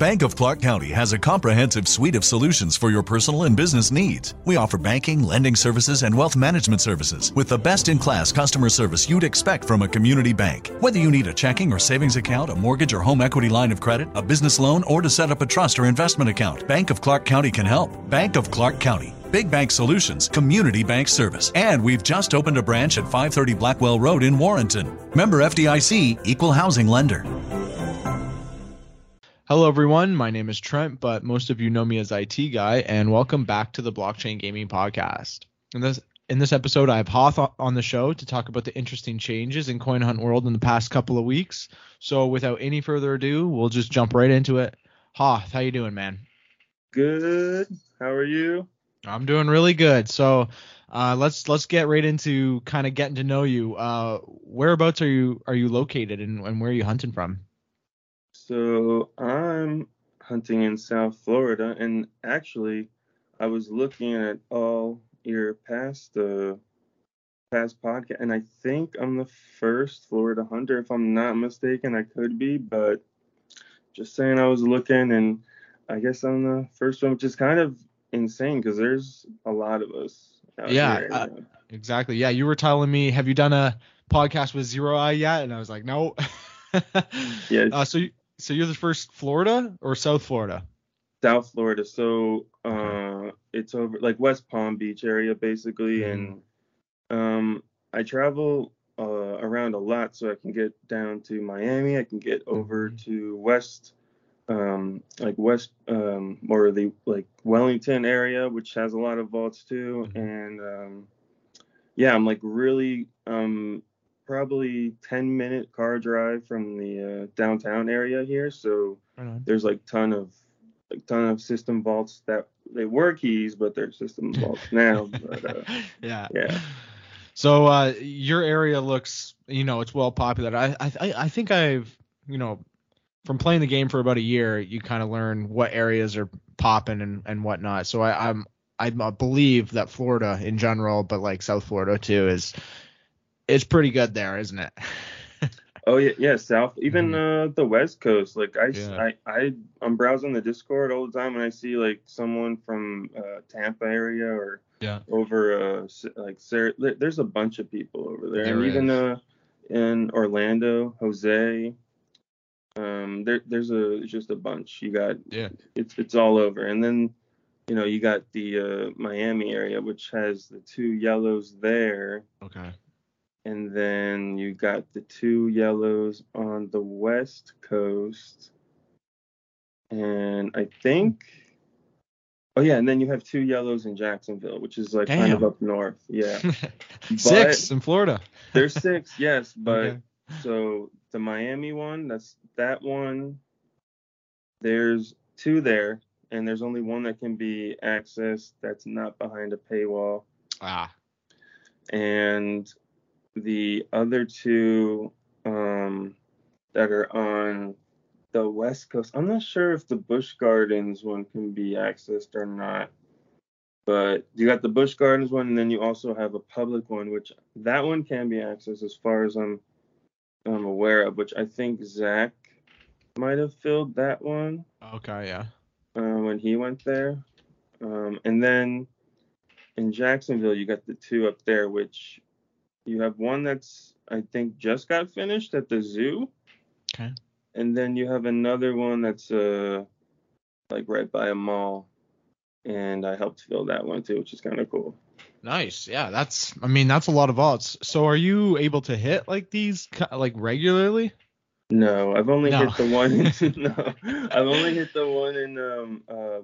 Bank of Clark County has a comprehensive suite of solutions for your personal and business needs. We offer banking, lending services, and wealth management services with the best-in-class customer service you'd expect from a community bank. Whether you need a checking or savings account, a mortgage or home equity line of credit, a business loan, or to set up a trust or investment account, Bank of Clark County can help. Bank of Clark County. Big Bank Solutions, Community Bank Service. And we've just opened a branch at 530 Blackwell Road in Warrenton. Member FDIC, Equal Housing Lender. Hello everyone, my name is Trent, but most of you know me as IT Guy, and welcome back to the Blockchain Gaming Podcast. In this episode, I have Hoth on the show to talk about the interesting changes in Coin Hunt World in the past couple of weeks. So without any further ado, we'll just jump right into it. Hoth, how you doing, man? Good. How are you? I'm doing really good. So let's get right into kind of getting to know you. Whereabouts are you located, and where are you hunting from? So I'm hunting in South Florida, and actually I was looking at all your past podcast, and I think I'm the first Florida hunter, if I'm not mistaken. I could be, but just saying, I was looking, and I guess I'm the first one, which is kind of insane because there's a lot of us out here. Exactly. Yeah, you were telling me, have you done a podcast with Zero Eye yet? And I was like, no. Yeah. So you're the first Florida or South Florida? South Florida. So it's over like West Palm Beach area, basically. And I travel around a lot, so I can get down to Miami. I can get over to West, or the Wellington area, which has a lot of vaults too. And I'm like really probably 10-minute car drive from the downtown area here, so there's like ton of system vaults that they were keys, but they're system vaults now. But, yeah. So your area looks, it's well populated. I think I've, from playing the game for about a year, you kind of learn what areas are popping and whatnot. So I believe that Florida in general, but like South Florida too, is. It's pretty good there, isn't it? Oh yeah, South, even the West Coast. Like I'm browsing the Discord all the time, and I see like someone from Tampa area or over there's a bunch of people over there, and even in Orlando, Jose. There's just a bunch. You got it's all over, and then you got the Miami area, which has the two yellows there. Okay. And then you got the two yellows on the West Coast. And I think... and then you have two yellows in Jacksonville, which is like kind of up north. Yeah. Six in Florida. There's six, yes. But so the Miami one, that's that one. There's two there, and there's only one that can be accessed that's not behind a paywall. Ah. And... the other two that are on the West Coast, I'm not sure if the Busch Gardens one can be accessed or not, but you got the Busch Gardens one, and then you also have a public one, which that one can be accessed as far as I'm aware of, which I think Zach might have filled that one. Okay, yeah. When he went there. And then in Jacksonville, you got the two up there, which... you have one that's, I think, just got finished at the zoo. Okay. And then you have another one that's right by a mall. And I helped fill that one too, which is kind of cool. Nice. Yeah, that's a lot of vaults. So are you able to hit like these regularly? No, I've only hit the one. I've only hit the one in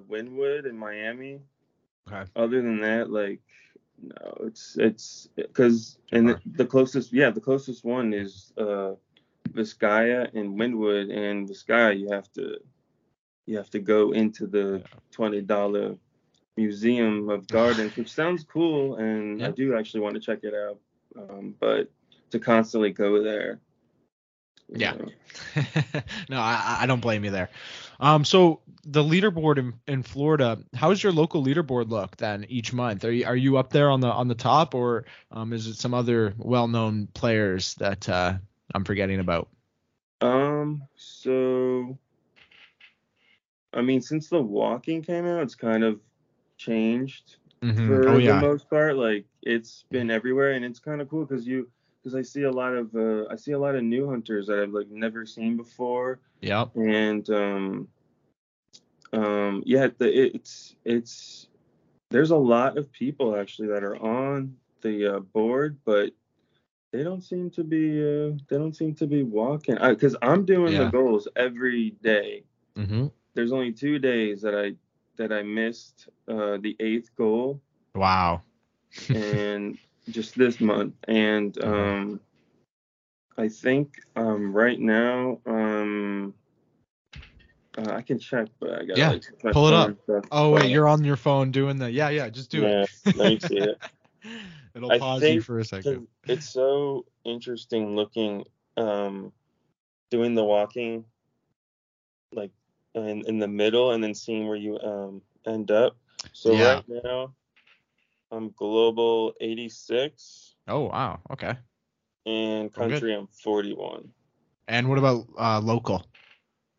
Wynwood in Miami. Okay. Other than that, no, it's because the closest one is Vizcaya and Wynwood, and Vizcaya you have to go into the $20 Museum of Gardens, which sounds cool, and I do actually want to check it out, but to constantly go there. No, I don't blame you there. So the leaderboard in Florida, how does your local leaderboard look then each month? Are you up there on the top, or is it some other well-known players that I'm forgetting about? So I mean, since The Walking came out, it's kind of changed for the most part. Like, it's been everywhere, and it's kind of cool because I see a lot of new hunters that I've like never seen before. Yeah. And there's a lot of people actually that are on the board, but they don't seem to be walking. Because I'm doing the goals every day. Mm-hmm. There's only 2 days that I missed the 8th goal. Wow. And just this month. And I think right now I can check, but I gotta pull it up. Oh wait, you're on your phone doing that. Yeah, just do it. Yeah, let me see it. It'll pause you for a second. It's so interesting looking, doing the walking, like in the middle, and then seeing where you end up. So right now, I'm global 86. Oh wow, okay. And country, I'm 41. And what about local?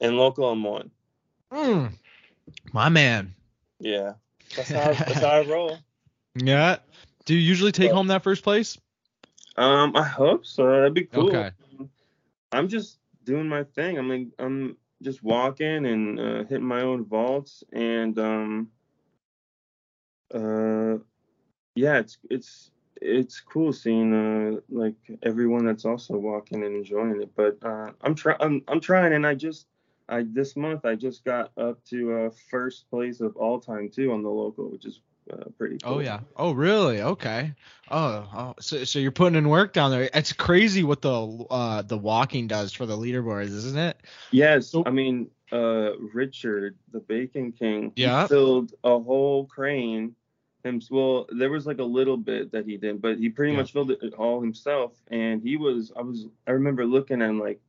And local, I'm 1. My man. Yeah. That's how I roll. Yeah. Do you usually take home that first place? I hope so. That'd be cool. Okay. I'm just doing my thing. I mean, I'm just walking and hitting my own vaults, and it's cool seeing like everyone that's also walking and enjoying it. But I'm trying, and I this month I just got up to first place of all time too on the local, which is pretty cool. Oh yeah. Oh really? Okay. Oh so you're putting in work down there. It's crazy what the walking does for the leaderboards, isn't it? Yes. So, I mean, Richard, the Bacon King, he filled a whole crane. Well, there was like a little bit that he did, but he pretty much filled it all himself. And I remember looking at him like,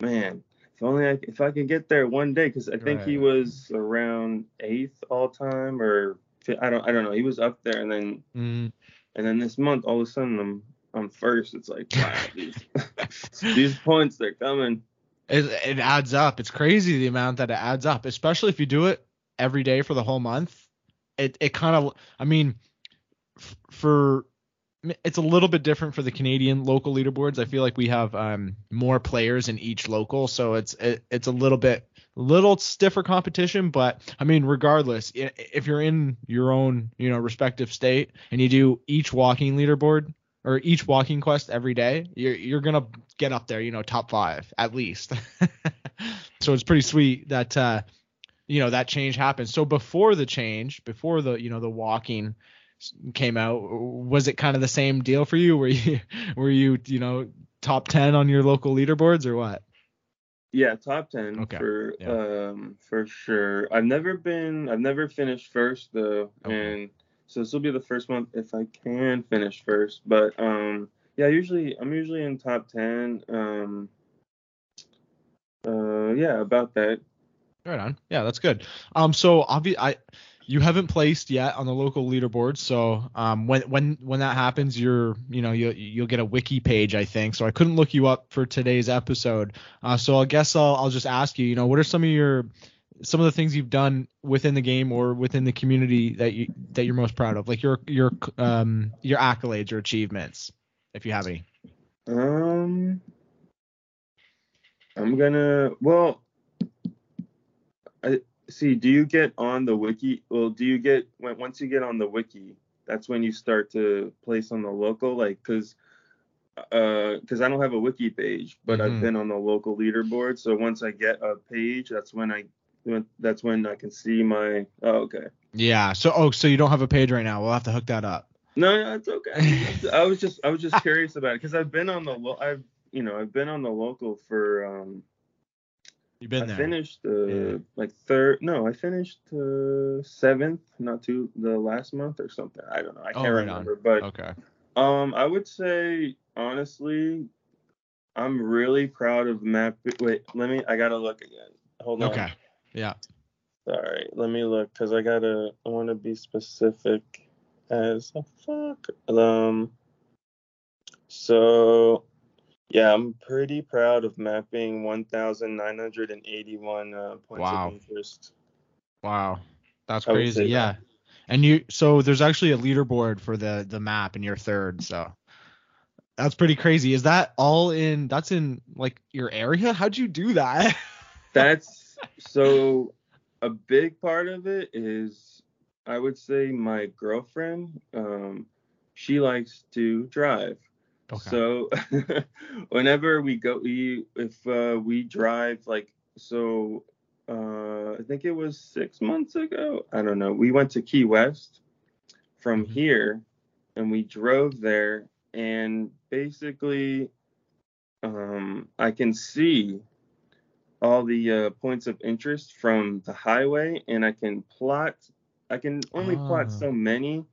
man, if I could get there one day, because I think he was around 8th all time, or I don't know. He was up there, and then this month, all of a sudden, I'm first. It's like, wow, these points, they're coming. It adds up. It's crazy the amount that it adds up, especially if you do it every day for the whole month. It kind of, I mean, it's a little bit different for the Canadian local leaderboards. I feel like we have more players in each local, so it's a little stiffer competition. But I mean, regardless, if you're in your own respective state and you do each walking leaderboard or each walking quest every day, you're gonna get up there, top 5 at least. So it's pretty sweet that. That change happened. So before the change, before the the walking came out, was it kind of the same deal for you? Were you top 10 on your local leaderboards or what? Yeah, top 10 for sure. I've never finished first though, and so this will be the first one if I can finish first. But I'm usually in top 10. About that. Right on. Yeah, that's good. So obviously, you haven't placed yet on the local leaderboard. So when that happens, you'll get a wiki page, I think. So I couldn't look you up for today's episode. So I guess I'll just ask you, what are some of the things you've done within the game or within the community that you're most proud of, like your accolades or achievements, if you have any. Do you get on the wiki? Well, once you get on the wiki, that's when you start to place on the local, like, because I don't have a wiki page, but I've been on the local leaderboard. So once I get a page, that's when I can see my. Oh, okay. Yeah. So you don't have a page right now. We'll have to hook that up. No, it's okay. I was just curious about it because I've been on the local for. You've been there. I finished 7th, the last month or something. I don't know. I can't remember. But okay. I would say honestly, I'm really proud of Matt. Wait, I gotta look again. Hold on. Okay. Yeah. Sorry. Let me look because I want to be specific as a fuck. So. Yeah, I'm pretty proud of mapping 1,981 points of interest. Wow, that's crazy. Yeah. That. And so there's actually a leaderboard for the map, and you're third. So that's pretty crazy. Is that all that's in like your area? How'd you do that? That's so a big part of it is, I would say, my girlfriend, she likes to drive. Okay. So whenever we go, we drive, like, so I think it was 6 months ago, I don't know, we went to Key West from here, and we drove there, and basically I can see all the points of interest from the highway, and I can only plot so many,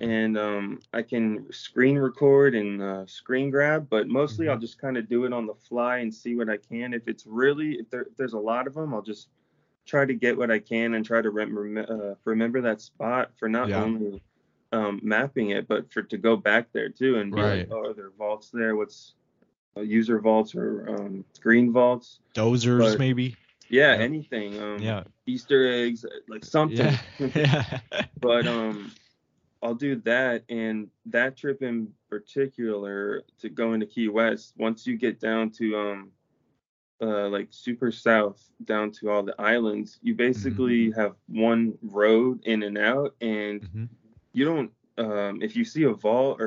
and I can screen record and screen grab, but mostly I'll just kind of do it on the fly and see what I can. If there's a lot of them, I'll just try to get what I can and try to remember that spot for not only mapping it, but to go back there too and be like, oh, are there vaults there? What's user vaults or green vaults? Dozers, but maybe. Yeah, anything. Easter eggs, like something. Yeah. But I'll do that, and that trip in particular to go into Key West, once you get down to like super south down to all the islands, you basically have one road in and out, and you don't if you see a vault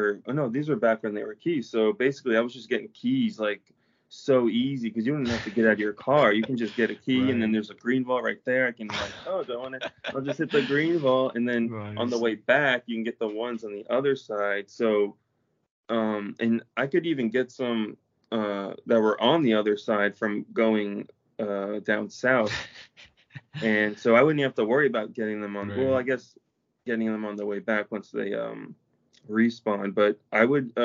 these were back when they were keys. So basically I was just getting keys like so easy because you don't have to get out of your car. You can just get a key, and then there's a green vault right there. I can be like, oh, do I want it? I'll just hit the green vault, and then on the way back you can get the ones on the other side. So and I could even get some that were on the other side from going down south, and so I wouldn't have to worry about getting them on. Well, I guess getting them on the way back once they respawn, but I would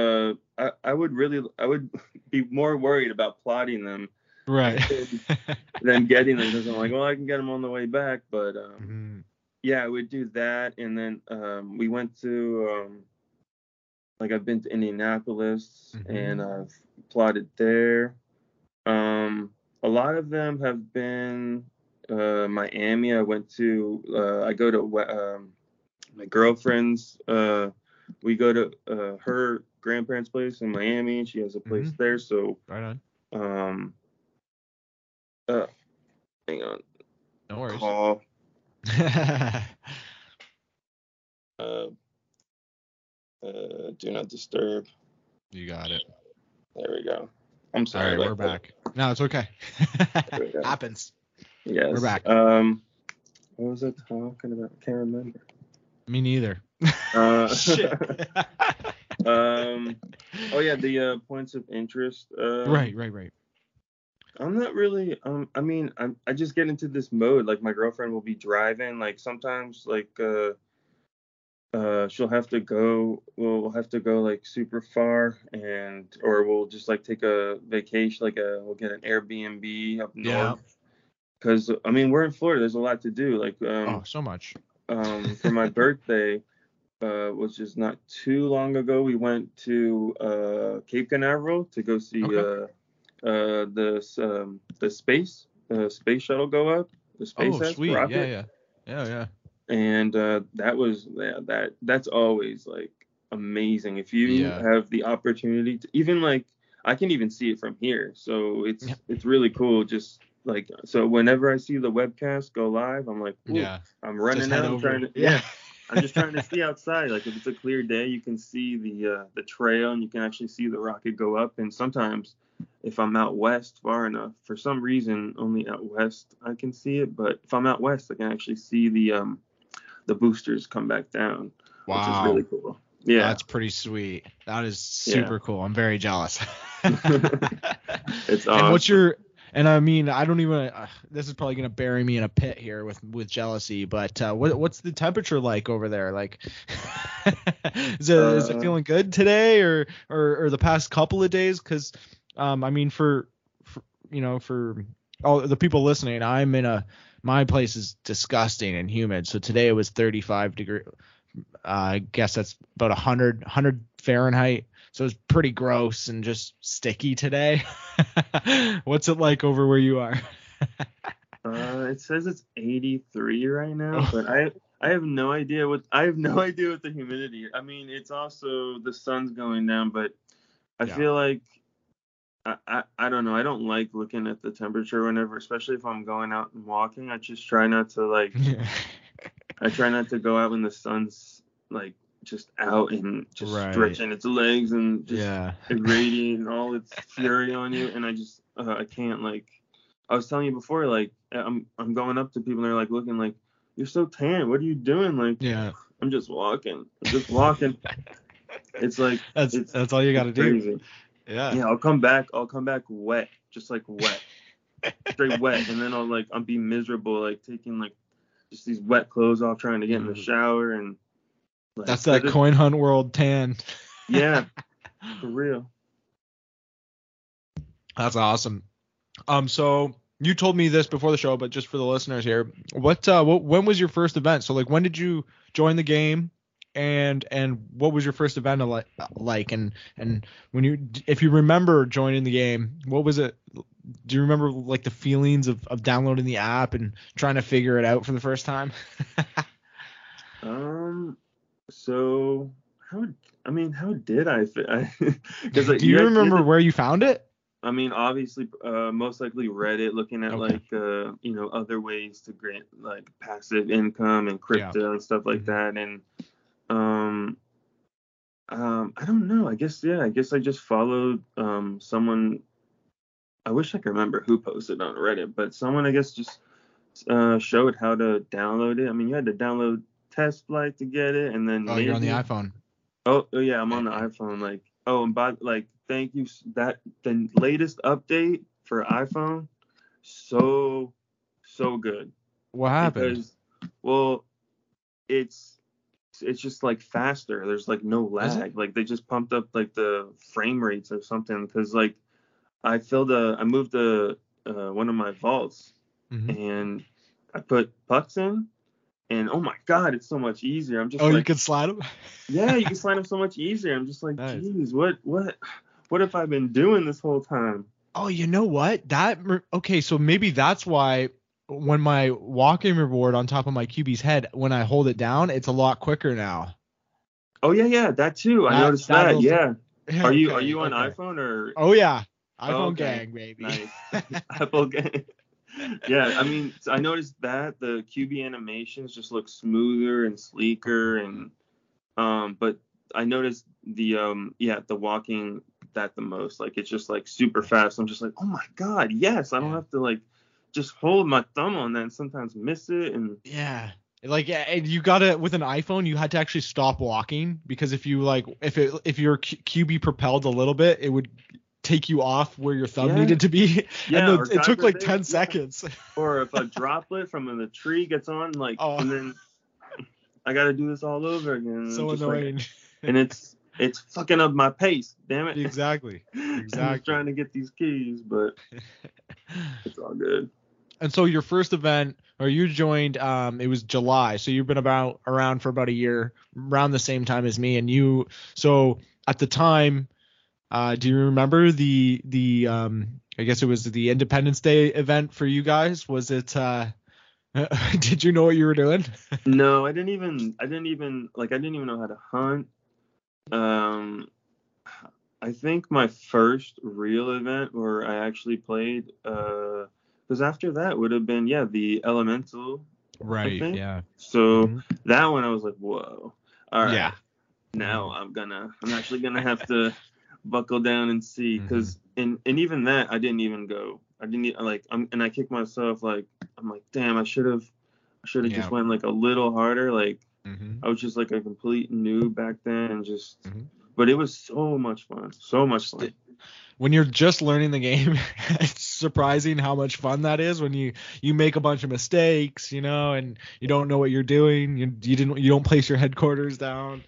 be more worried about plotting them than getting them, because I'm like, well, I can get them on the way back. But yeah, I would do that, and then we went to like I've been to Indianapolis and I've plotted there. A lot of them have been Miami. I went to I go to my girlfriend's we go to her grandparents' place in Miami, and she has a place there. So right on. Hang on. No worries. Call. Do not disturb. You got it. There we go. I'm sorry. All right, we're back. No, it's okay. Happens. Yes. We're back. What was I talking about? I can't remember. Me neither. Shit. Oh yeah, the points of interest. Right. I'm not really. I mean, I just get into this mode. Like my girlfriend will be driving. Like sometimes, like she'll have to go. We'll have to go like super far, or we'll just like take a vacation. Like we'll get an Airbnb up north. Because I mean, we're in Florida. There's a lot to do. Like so much. For my birthday, which is not too long ago, we went to Cape Canaveral to go see the space shuttle go up, the space sweet. Rocket. Yeah. And that was that's always like amazing if you have the opportunity to even like I can even see it from here, so it's really cool. Just like, so whenever I see the webcast go live, I'm like, I'm running out over. Trying to I'm just trying to see outside. Like if it's a clear day, you can see the trail, and you can actually see the rocket go up. And sometimes if I'm out west far enough, for some reason only out west I can see it, but if I'm out west I can actually see the boosters come back down. Wow. Which is really cool. Yeah. That's pretty sweet. That is super cool. I'm very jealous. It's awesome. And I mean, I don't even this is probably going to bury me in a pit here with jealousy, but what's the temperature like over there? Like, is it feeling good today or the past couple of days? Because, I mean, for all the people listening, I'm my place is disgusting and humid. So today it was 35 degrees. I guess that's about 100 Fahrenheit. So it's pretty gross and just sticky today. What's it like over where you are? it says it's 83 right now, but I have no idea what the humidity. I mean, it's also the sun's going down, but I feel like I don't know. I don't like looking at the temperature whenever, especially if I'm going out and walking. I just try not to I try not to go out when the sun's just out and just stretching its legs and just irradiating all its fury on you. And I just I can't I was telling you before, I'm going up to people and they're looking you're so tan. What are you doing? I'm just walking. It's like that's all you got to do. Yeah. Yeah. I'll come back wet, just wet, straight wet, and then I'll be miserable, taking just these wet clothes off, trying to get in the shower, and that's that coin hunt world tan. Yeah. For real. That's awesome. So you told me this before the show, but just for the listeners here, what when was your first event? So when did you join the game, and what was your first event like? And when if you remember joining the game, what was it? Do you remember the feelings of downloading the app and trying to figure it out for the first time? So how did I? Because do you remember where you found it? I mean, obviously, most likely Reddit, looking at other ways to grant passive income and crypto and stuff like that, and I don't know. I guess I just followed someone. I wish I could remember who posted on Reddit, but someone I guess just showed how to download it. I mean, you had to download Test Flight to get it, and then you're on the iPhone. Oh yeah, I'm on the iPhone. Thank you. That the latest update for iPhone, so good. What happened? Because, it's just faster. There's no lag. They just pumped up the frame rates or something. Because I moved to one of my vaults, and I put pucks in, and oh my god, it's so much easier. I'm just you can slide them. Yeah, you can slide them so much easier. I'm just nice. Geez, what? What have I been doing this whole time? Oh, you know what? So maybe that's why when my walking reward on top of my QB's head, when I hold it down, it's a lot quicker now. Oh yeah, that too. I noticed that. Yeah. Are you on iPhone or? Oh yeah, iPhone gang, baby. Nice. Apple gang. Yeah, I mean, I noticed that the QB animations just look smoother and sleeker, and but I noticed the walking. That the most it's just super fast. I'm just oh my god, yes, I don't have to just hold my thumb on that and sometimes miss it. And and you gotta, with an iPhone you had to actually stop walking, because if you if your QB propelled a little bit, it would take you off where your thumb needed to be. And it took 10 seconds. Or if a droplet from the tree gets on and then I gotta do this all over again. So annoying. And it's fucking up my pace, damn it. Exactly. I'm trying to get these keys, but it's all good. And so your first event, or you joined, it was July. So you've been around for about a year, around the same time as me. And you, so at the time, do you remember the I guess it was the Independence Day event for you guys? Was it? Did you know what you were doing? No, I didn't even know how to hunt. I think my first real event where I actually played, because after that would have been the Elemental, right? Yeah. So that one I was whoa, all right, now I'm actually gonna have to buckle down and see, because and even that I didn't even go. I didn't and I kicked myself. I'm damn, I should have just went a little harder. I was just a complete noob back then, and just but it was so much fun. When you're just learning the game, it's surprising how much fun that is when you make a bunch of mistakes, and you don't know what you're doing, you don't place your headquarters down.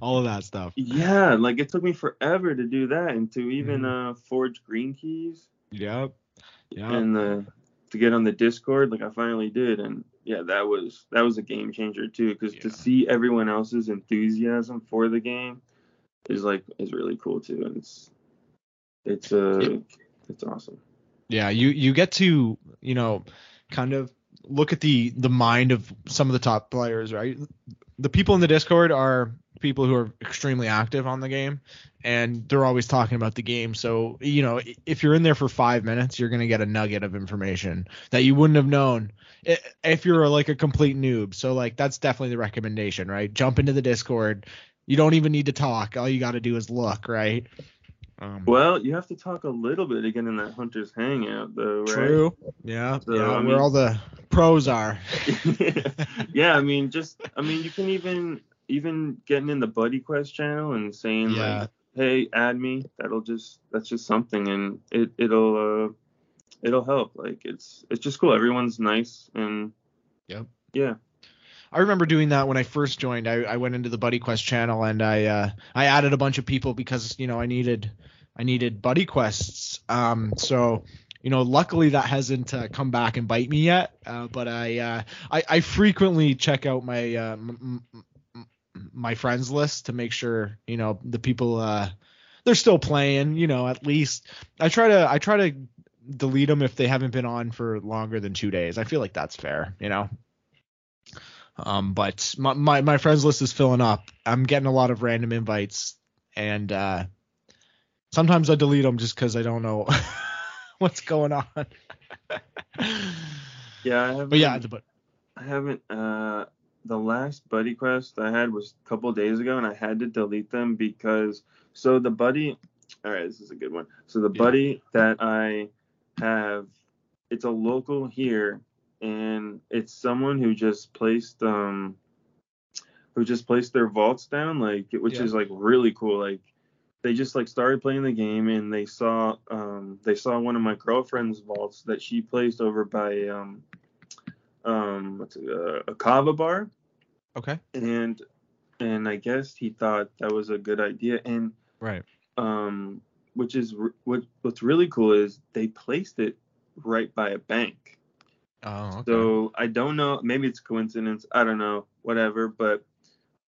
All of that stuff. Yeah, it took me forever to do that, and to even forge green keys. Yep. And to get on the Discord, I finally did, and that was a game changer too, because to see everyone else's enthusiasm for the game is really cool too, and it's awesome. Yeah, you get to, you know, kind of look at the mind of some of the top players, right? The people in the Discord are people who are extremely active on the game, and they're always talking about the game. So, you know, if you're in there for 5 minutes, you're going to get a nugget of information that you wouldn't have known if you're like a complete noob. So like, that's definitely the recommendation, right? Jump into the Discord. You don't even need to talk. All you got to do is look, right? Well, you have to talk a little bit again in that Hunter's Hangout, though, right? True. Yeah. So, yeah, where all the pros are. Yeah. I mean, you can even getting in the buddy quest channel and saying like, "Hey, add me." That's just something, and it'll help. Like, it's just cool. Everyone's nice, and yeah. I remember doing that when I first joined. I went into the Buddy Quest channel and I added a bunch of people because, you know, I needed Buddy Quests. So, you know, luckily that hasn't come back and bite me yet. But I frequently check out my my friends list to make sure, you know, the people they're still playing. You know, at least I try to delete them if they haven't been on for longer than 2 days. I feel like that's fair, you know. But my friends list is filling up. I'm getting a lot of random invites, and sometimes I delete them just because I don't know what's going on. I haven't the last buddy quest I had was a couple days ago, and I had to delete them because buddy that I have, it's a local here. And it's someone who just placed their vaults down, like, which is like really cool. Like, they just like started playing the game, and they saw one of my girlfriend's vaults that she placed over by a kava bar. Okay. And I guess he thought that was a good idea. And right. Which is what's really cool is they placed it right by a bank. Oh, okay. So I don't know. Maybe it's coincidence. I don't know. Whatever. But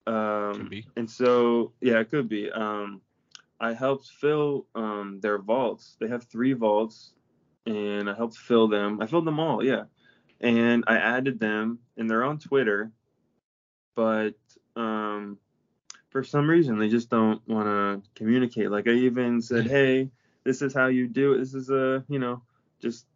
could be. And so it could be. I helped fill their vaults. They have 3 vaults, and I helped fill them. I filled them all. Yeah, and I added them, and they're on Twitter. But for some reason, they just don't want to communicate. Like, I even said, "Hey, this is how you do it. This is just."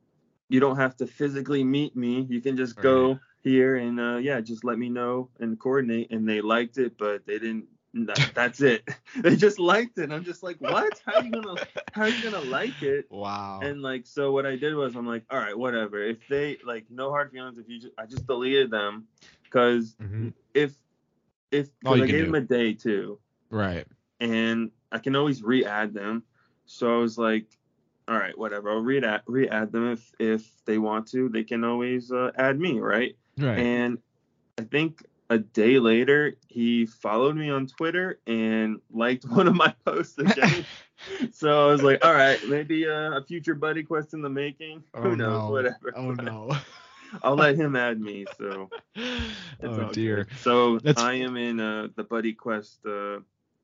You don't have to physically meet me. You can just go here and, just let me know and coordinate. And they liked it, but they didn't. That's it. They just liked it. And I'm just like, what? How are you gonna like it? Wow. And like, so what I did was I'm like, all right, whatever. If they like, no hard feelings. I just deleted them, because I gave them a day too. Right. And I can always re-add them. So I was like, all right, whatever. I'll re-add them if they want to. They can always add me, right? Right. And I think a day later, he followed me on Twitter and liked one of my posts again. So I was like, all right, maybe a future buddy quest in the making. Who knows? No. Whatever. Oh, but no. I'll let him add me. So. Oh, dear. Good. So I am in the buddy quest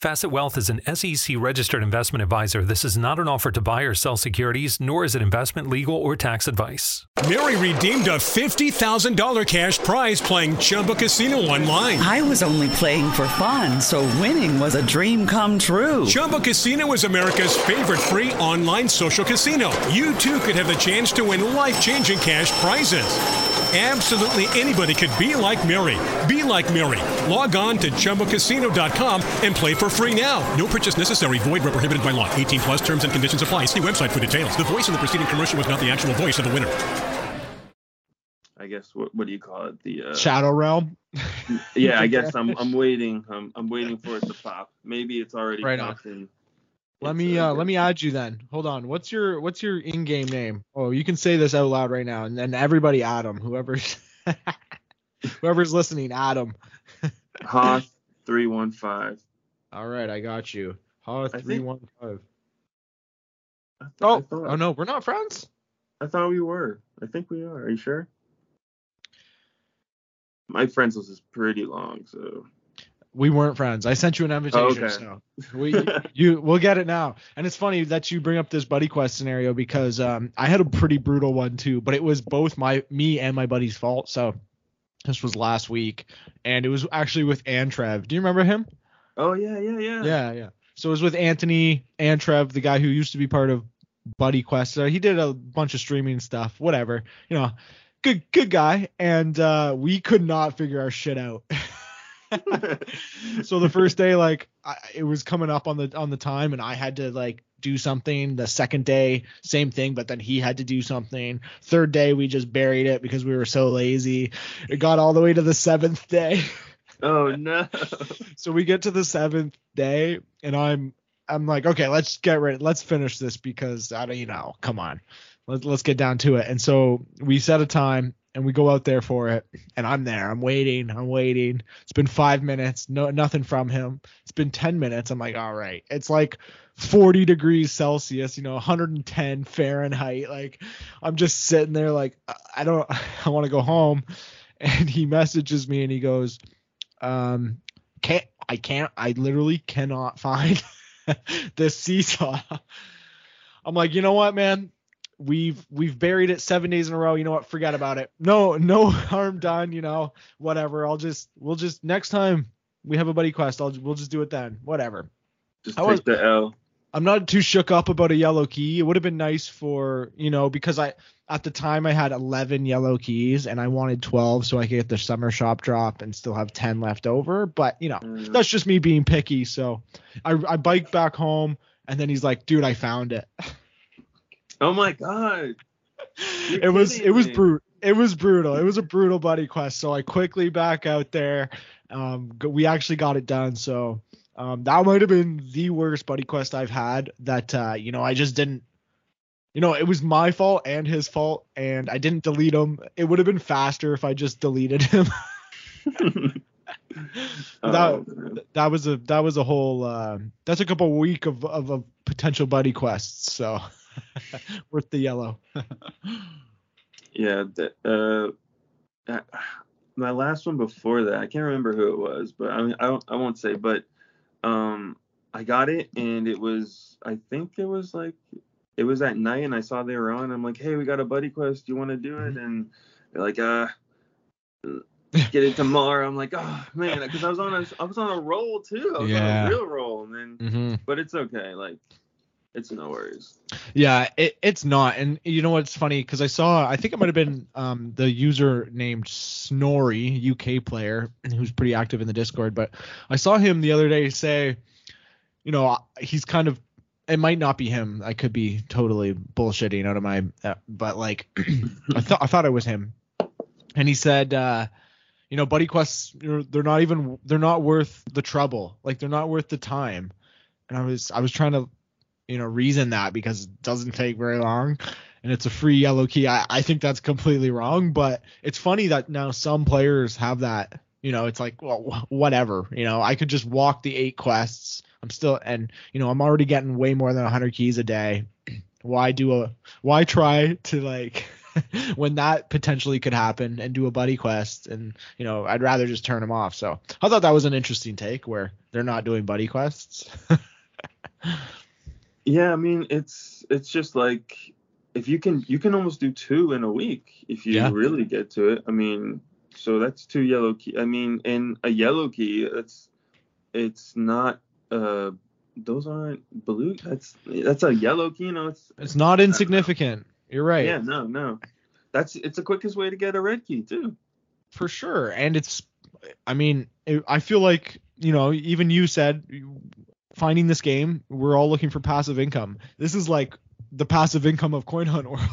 Facet Wealth is an SEC-registered investment advisor. This is not an offer to buy or sell securities, nor is it investment, legal, or tax advice. Mary redeemed a $50,000 cash prize playing Chumba Casino online. I was only playing for fun, so winning was a dream come true. Chumba Casino is America's favorite free online social casino. You, too, could have the chance to win life-changing cash prizes. Absolutely anybody could be like Mary. Be like Mary. Log on to ChumboCasino.com and play for free now. No purchase necessary. Void where prohibited by law. 18 plus terms and conditions apply. See website for details. The voice in the preceding commercial was not the actual voice of the winner. I guess what do you call it? The Shadow Realm? Yeah, I guess I'm waiting. I'm waiting for it to pop. Maybe it's already right popped on. In. Let me add you then. Hold on. What's your in-game name? Oh, you can say this out loud right now, and then everybody add him. Whoever's listening, add him. Hoth 315. All right, I got you. Hoth 315. Oh no, we're not friends? I thought we were. I think we are. Are you sure? My friends list is pretty long, so. We weren't friends. I sent you an invitation, so we'll get it now. And it's funny that you bring up this buddy quest scenario because I had a pretty brutal one too, but it was both me and my buddy's fault. So this was last week, and it was actually with Antrev. Do you remember him? Oh yeah. Yeah. So it was with Anthony Antrev, the guy who used to be part of Buddy Quest. So he did a bunch of streaming stuff, whatever, you know. Good guy, and we could not figure our shit out. So the first day, like, it was coming up on the time, and I had to like do something. The second day, same thing, but then he had to do something. Third day, we just buried it because we were so lazy. It got all the way to the seventh day. Oh no! So we get to the seventh day, and I'm like, okay, let's get ready. Let's finish this because come on. Let's get down to it. And so we set a time and we go out there for it. And I'm there. I'm waiting. It's been 5 minutes. Nothing from him. It's been 10 minutes. I'm like, all right. It's like 40 degrees Celsius, 110 Fahrenheit. Like, I'm just sitting there like, I want to go home. And he messages me and he goes, I literally cannot find this seesaw. I'm like, you know what, man? We've buried it 7 days in a row. You know what? Forget about it. No harm done. Whatever. We'll just next time we have a buddy quest, we'll just do it then. Whatever. Just take the L. I'm not too shook up about a yellow key. It would have been nice for, because at the time I had 11 yellow keys and I wanted 12 so I could get the summer shop drop and still have 10 left over. But, that's just me being picky. So I biked back home and then he's like, dude, I found it. Oh my God! It was brutal. It was a brutal buddy quest. So I quickly back out there. We actually got it done. So that might have been the worst buddy quest I've had. That I just didn't. It was my fault and his fault, and I didn't delete him. It would have been faster if I just deleted him. That was a whole. That's a couple week of potential buddy quests. So. Worth the yellow. Yeah, my last one before that, I can't remember who it was, but I won't say. But I got it, and it was at night, and I saw they were on. I'm like, hey, we got a buddy quest. Do you want to do it? And they're like, get it tomorrow. I'm like, oh man, because I was on a roll too. I was on a real roll, and then but it's okay, like. It's no worries. Yeah, it's not. And you know what's funny? Because I think it might have been the user named Snorri, UK player, who's pretty active in the Discord. But I saw him the other day say, he's kind of – it might not be him. I could be totally bullshitting out of my but, like, I thought it was him. And he said – buddy quests, they're not worth the trouble. Like, they're not worth the time. And I was trying to – reason that because it doesn't take very long and it's a free yellow key. I think that's completely wrong, but it's funny that now some players have that, it's like, well, whatever, I could just walk the 8 quests. I'm still, and I'm already getting way more than 100 keys a day. Why try to like, when that potentially could happen and do a buddy quest and, I'd rather just turn them off. So I thought that was an interesting take where they're not doing buddy quests. Yeah, I mean, it's just like if you can almost do 2 in a week if you really get to it. I mean, so that's 2 yellow key. I mean, and a yellow key, it's not those aren't blue. That's a yellow key. It's not insignificant. You're right. Yeah, no. it's the quickest way to get a red key too. For sure. And it's, I mean, I feel like, you know, even you said finding this game, we're all looking for passive income. This is like the passive income of Coin Hunt World.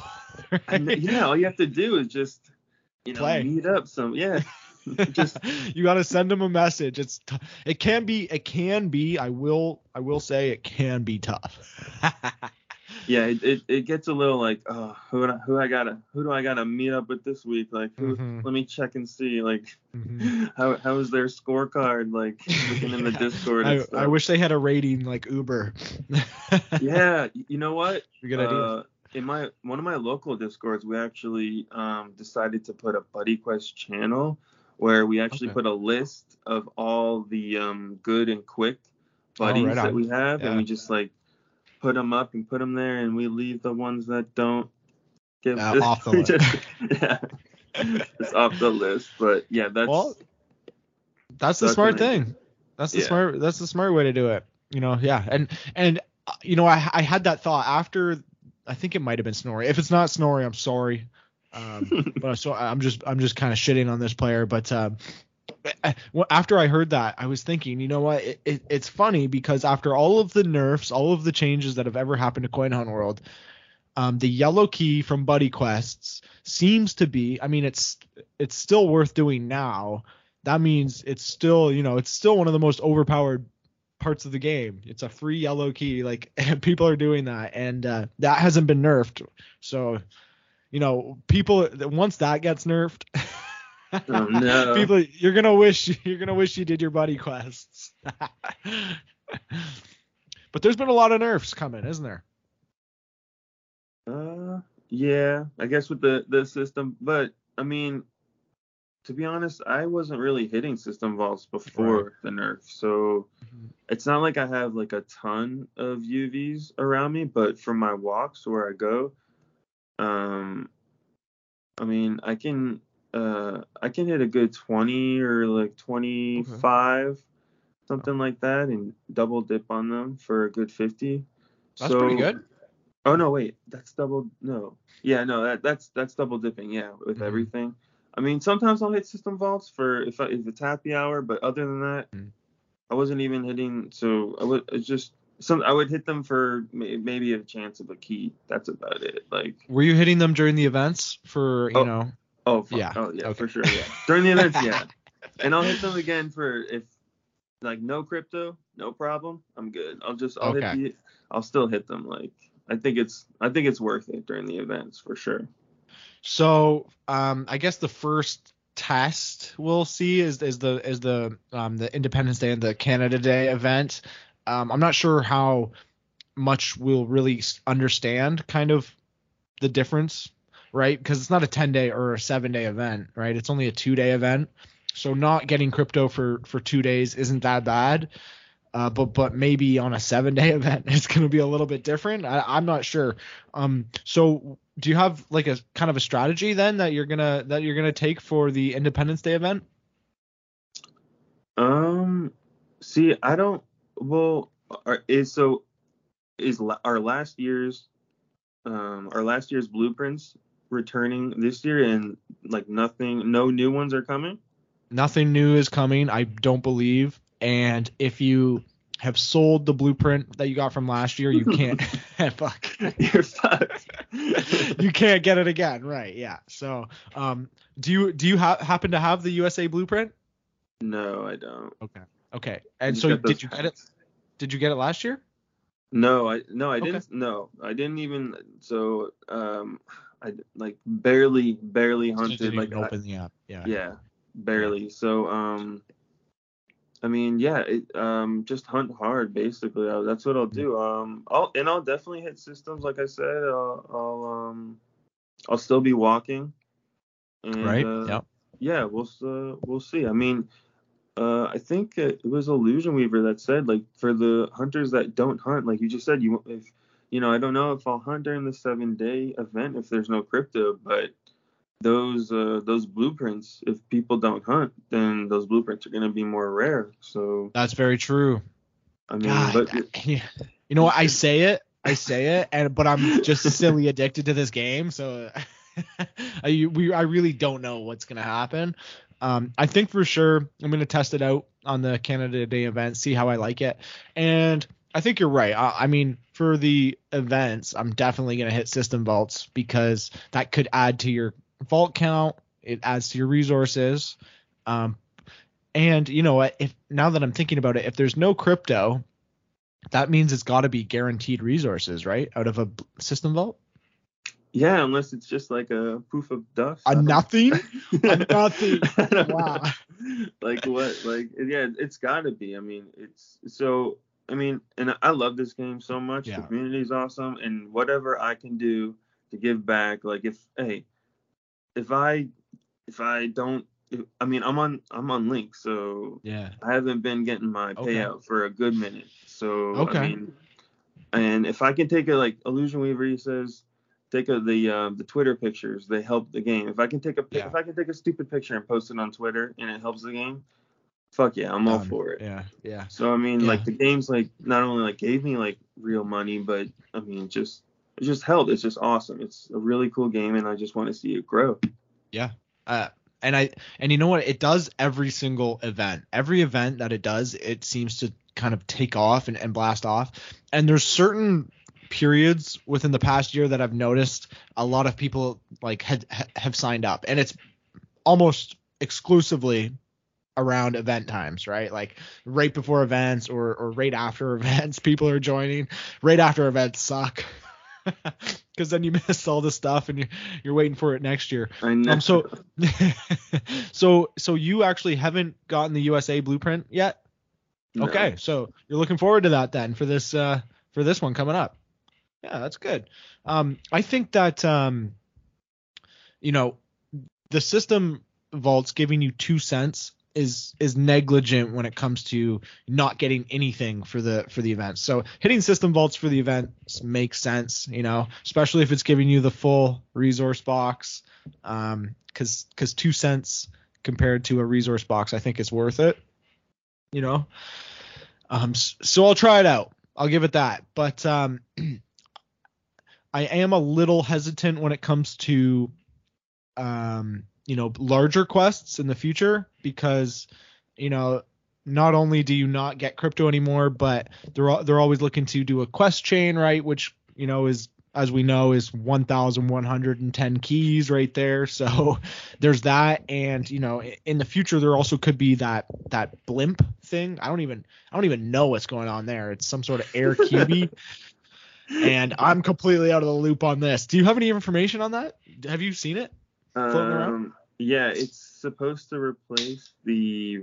Right? And, you know, all you have to do is just, you know, meet up some. Yeah. Just you got to send them a message. It's it can be. I will say it can be tough. Yeah, it gets a little like, oh, who do I gotta meet up with this week? Like, who, mm-hmm. Let me check and see, like, mm-hmm. how is their scorecard? Like, looking in the Discord. And stuff. I wish they had a rating like Uber. Yeah, you know what? Good idea. In one of my local Discords, we actually decided to put a Buddy Quest channel where we actually put a list of all the good and quick buddies that we have, and we just like. Put them up and put them there, and we leave the ones that don't give off the list. Yeah, it's off the list. But yeah, that's the smart thing. That's the smart way to do it. You know, yeah, and you know, I had that thought after. I think it might have been Snorri. If it's not Snorri, I'm sorry. But so I'm just kind of shitting on this player. But after I heard that, I was thinking, you know what? It's funny because after all of the nerfs, all of the changes that have ever happened to Coin Hunt World, the yellow key from Buddy Quests seems to be. I mean, it's still worth doing now. That means it's still, you know, it's still one of the most overpowered parts of the game. It's a free yellow key. Like people are doing that, and that hasn't been nerfed. So, you know, people once that gets nerfed. Oh, no. People, you're gonna wish you did your buddy quests. But there's been a lot of nerfs coming, isn't there? Yeah, I guess with the system, but I mean, to be honest, I wasn't really hitting system vaults before the nerf, so it's not like I have like a ton of UVs around me. But from my walks where I go, I mean, I can hit a good 20 or like 25, something like that, and double dip on them for a good 50. That's pretty good. Oh no, wait, that's double. No, yeah, no, that's double dipping. Yeah, with everything. I mean, sometimes I'll hit system vaults for if it's happy hour, but other than that, I wasn't even hitting. So I would hit them for maybe a chance of a key. That's about it. Like, were you hitting them during the events for you know? Oh, fine. Yeah. Oh, yeah, okay. For sure. Yeah. During the events, yeah. And I'll hit them again for if like no crypto, no problem. I'm good. I'll still hit them. Like I think it's worth it during the events for sure. So I guess the first test we'll see is the Independence Day and the Canada Day event. I'm not sure how much we'll really understand kind of the difference. Right, because it's not a 10-day or a 7-day event, right? It's only a 2-day event, so not getting crypto for 2 days isn't that bad. But maybe on a 7-day event, it's going to be a little bit different. I'm not sure. So do you have like a kind of a strategy then that you're gonna take for the Independence Day event? See, I don't. Well, is our last year's blueprints returning this year, and like no new ones are coming? Nothing new is coming, I don't believe. And if you have sold the blueprint that you got from last year, you can't fuck. You're fucked. You can't get it again, right? Yeah. So do you happen to have the USA blueprint? No, I don't. Okay. And so did you get it last year? No, I didn't even. So I like barely hunted, like open the app. Yeah, barely. So I mean, yeah, just hunt hard basically. That's what I'll do. I'll definitely hit systems like I said. I'll still be walking. And, right. Yep. Yeah. We'll see. I mean. I think it was Illusion Weaver that said, like, for the hunters that don't hunt, like you just said, I don't know if I'll hunt during the 7-day event if there's no crypto, but those blueprints, if people don't hunt, then those blueprints are going to be more rare. So that's very true. I mean, God, but, you know what? I say it, and but I'm just silly addicted to this game, so I really don't know what's going to happen. I think for sure I'm going to test it out on the Canada Day event, see how I like it. And I think you're right. I mean, for the events, I'm definitely going to hit system vaults because that could add to your vault count. It adds to your resources. And you know what? If now that I'm thinking about it, if there's no crypto, that means it's got to be guaranteed resources, right? Out of a system vault. Yeah, unless it's just like a poof of dust. A nothing. Wow. Like what? Like yeah, it's got to be. I mean, it's so. I mean, and I love this game so much. Yeah. The community is awesome, and whatever I can do to give back, like if I don't, I'm on Link, so yeah, I haven't been getting my payout for a good minute. So I mean, and if I can take a like Illusion Weaver, he says, take the Twitter pictures. They help the game. If I can take a stupid picture and post it on Twitter and it helps the game, fuck yeah, I'm all for it. Yeah, yeah. So I mean, like the game's like not only like gave me like real money, but I mean just. It just held. It's just awesome. It's a really cool game, and I just want to see it grow. Yeah. And you know what? It does every single event. Every event that it does, it seems to kind of take off and blast off. And there's certain periods within the past year that I've noticed a lot of people like have signed up, and it's almost exclusively around event times, right? Like right before events or right after events, people are joining. Right after events suck. Because then you miss all the stuff and you're waiting for it next year. I know. So you actually haven't gotten the USA Blueprint yet? No. Okay, so you're looking forward to that then for this one coming up. Yeah, that's good. I think that you know, the system vaults giving you 2 cents is negligent when it comes to not getting anything for the event. So hitting system vaults for the events makes sense, you know, especially if it's giving you the full resource box, because 2 cents compared to a resource box, I think is worth it, you know. So I'll try it out. I'll give it that. But I am a little hesitant when it comes to you know, larger quests in the future, because, you know, not only do you not get crypto anymore, but they're always looking to do a quest chain, right? Which, you know, is, as we know, is 1,110 keys right there. So there's that. And, you know, in the future, there also could be that blimp thing. I don't even know what's going on there. It's some sort of air QB. And I'm completely out of the loop on this. Do you have any information on that? Have you seen it? Yeah, it's supposed to replace the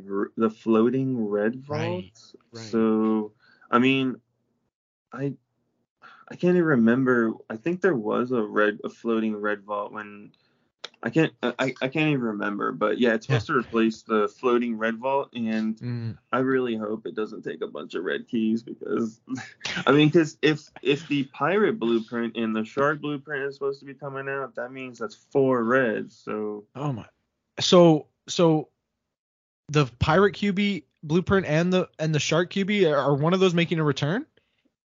floating red vaults. Right. So, I mean, I can't even remember. I think there was a floating red vault when I can't even remember. But yeah, it's supposed to replace the floating red vault, and I really hope it doesn't take a bunch of red keys, because I mean, because if the pirate blueprint and the shark blueprint is supposed to be coming out, that means that's 4 reds. So so the pirate QB blueprint and the shark QB are one of those making a return.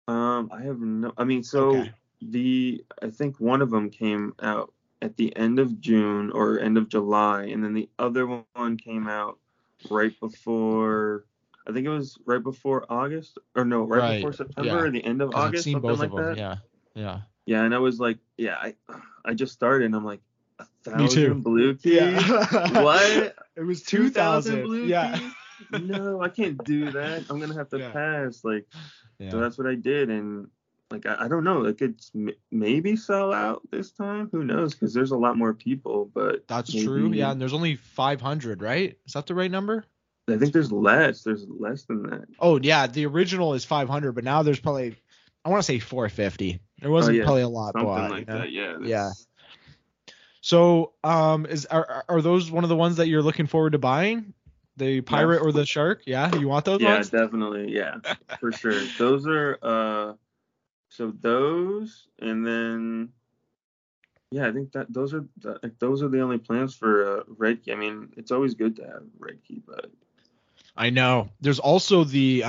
I have no. I mean, so I think one of them came out at the end of June or end of July, and then the other one came out before September or the end of August, something like that. Yeah, and I was like, I just started and I'm like, 1,000 blue keys? Yeah. What? It was 2,000 blue keys? No, I can't do that. I'm gonna have to pass. Like, so that's what I did. And like, I don't know, it could maybe sell out this time. Who knows? Because there's a lot more people. But that's true. Yeah, and there's only 500, right? Is that the right number? I think there's less. There's less than that. Oh, yeah. The original is 500, but now there's probably, I want to say 450. There wasn't probably a lot. Something like that, yeah. So are those one of the ones that you're looking forward to buying? The pirate or the shark? Yeah, you want those ones? Yeah, definitely. Yeah, for sure. Those are... So those, and then, I think that those are the only plans for red key. I mean, it's always good to have red key, but I know there's also this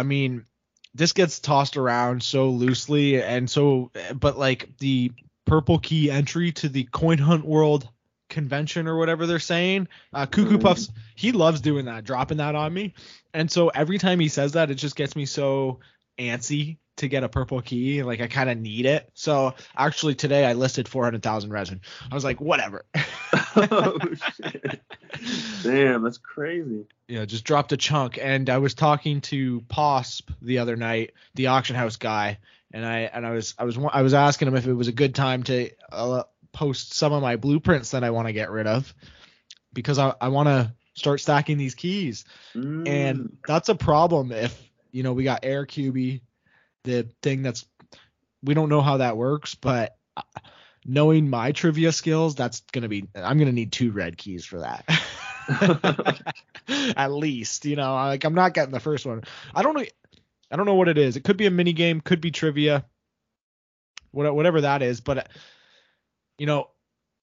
gets tossed around so loosely, but like the purple key entry to the Coin Hunt World convention or whatever they're saying. Cuckoo Puffs, he loves doing that, dropping that on me. And so every time he says that, it just gets me so antsy to get a purple key. Like, I kind of need it. So actually today I listed 400,000 resin. I was like, whatever. Oh, shit. Damn, that's crazy. Yeah, just dropped a chunk. And I was talking to POSP the other night, the auction house guy, and I was asking him if it was a good time to post some of my blueprints that I want to get rid of, because I want to start stacking these keys. And that's a problem if, you know, we got Air QB, the thing that's, we don't know how that works, but knowing my trivia skills, that's going to be, I'm going to need 2 red keys for that. At least, you know, like, I'm not getting the first one. I don't know what it is. It could be a mini game, could be trivia, whatever that is. But, you know,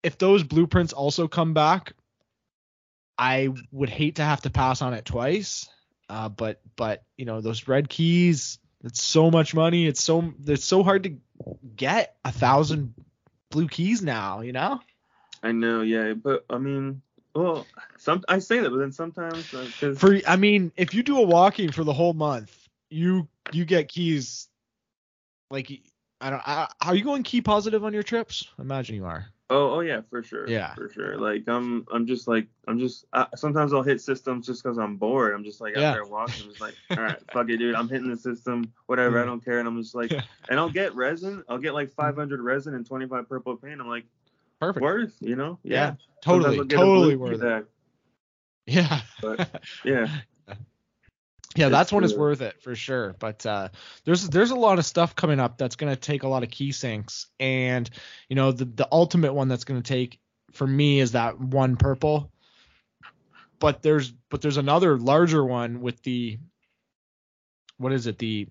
if those blueprints also come back, I would hate to have to pass on it twice. But you know, those red keys, it's so much money. It's so hard to get 1,000 blue keys now, you know? I know, yeah. But I mean, well, I say that, but then sometimes if you do a walking for the whole month, you get keys. Like, are you going key positive on your trips? I imagine you are. Oh yeah, for sure. Yeah, for sure. Like, I'm just sometimes I'll hit systems just because I'm bored. I'm just like, out there walking, I'm just like, all right, fuck it, dude, I'm hitting the system, whatever, I don't care. And I'm just like, and I'll get resin. I'll get like 500 resin and 25 purple paint. I'm like, perfect. Worth, you know? Yeah, totally worth it. Yeah. But, yeah. Yeah, that's when it's worth it for sure. But there's a lot of stuff coming up that's going to take a lot of key sinks. And, you know, the ultimate one that's going to take for me is that one purple. But there's another larger one with the – what is it? The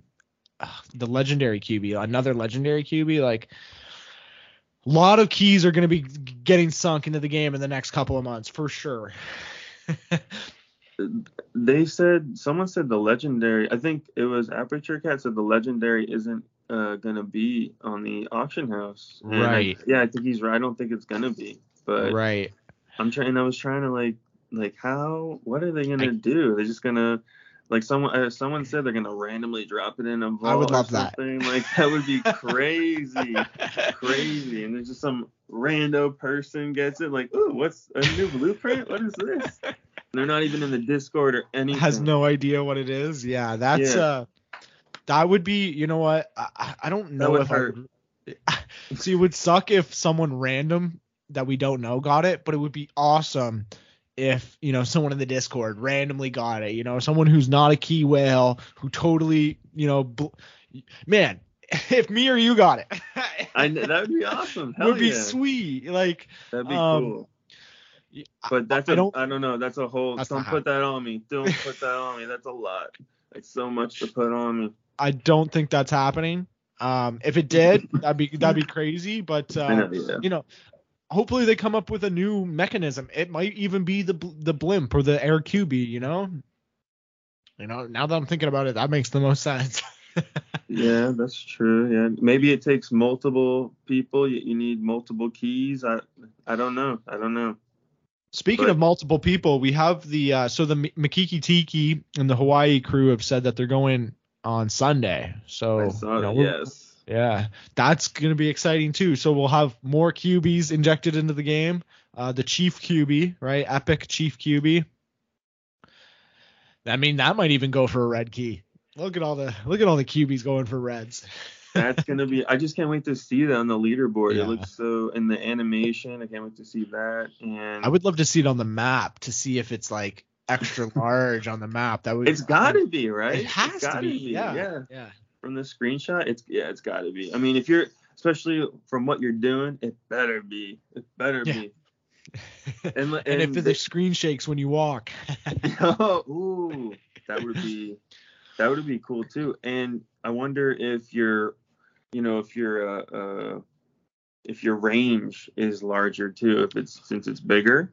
legendary QB, another legendary QB. Like, a lot of keys are going to be getting sunk into the game in the next couple of months for sure. Someone said the legendary, I think it was Aperture Cat, said the legendary isn't gonna be on the auction house. And right. I think he's right. I don't think it's gonna be. But right. I was trying to like how? What are they gonna do? They're just gonna, like, someone said they're gonna randomly drop it in a vault. I would love that. Like, that would be crazy, crazy. And there's just some rando person gets it. Like, ooh, what's a new blueprint? What is this? They're not even in the Discord or anything. Has no idea what it is. Yeah, that's that would be, you know what? I don't know if hurt. It would suck if someone random that we don't know got it, but it would be awesome if, you know, someone in the Discord randomly got it. You know, someone who's not a key whale, who totally, you know, man, if me or you got it, that would be awesome. Hell would be sweet. Like, that'd be cool. But that's I don't know. That's a whole. Don't put that on me. Don't put that on me. That's a lot. Like, so much to put on me. I don't think that's happening. If it did, that'd be crazy. But you know, hopefully they come up with a new mechanism. It might even be the blimp or the Air QB. You know. Now that I'm thinking about it, that makes the most sense. Yeah, that's true. Yeah, maybe it takes multiple people. You need multiple keys. I don't know. Speaking of multiple people, we have the the Makiki Tiki and the Hawaii crew have said that they're going on Sunday. So I saw yes. Yeah, that's going to be exciting too. So we'll have more QBs injected into the game. The Chief QB, right? Epic Chief QB. I mean, that might even go for a red key. Look at all the QBs going for reds. That's going to be – I just can't wait to see that on the leaderboard. Yeah. It looks so – in the animation, I can't wait to see that. And I would love to see it on the map to see if it's, like, extra large on the map. That would. It's got to be, right? It has to be. Yeah. From the screenshot, it's got to be. I mean, if you're – especially from what you're doing, it better be. It better be. And if the screen shakes when you walk. Ooh. That would be cool, too. And I wonder if you're – you know, if your range is larger too, since it's bigger.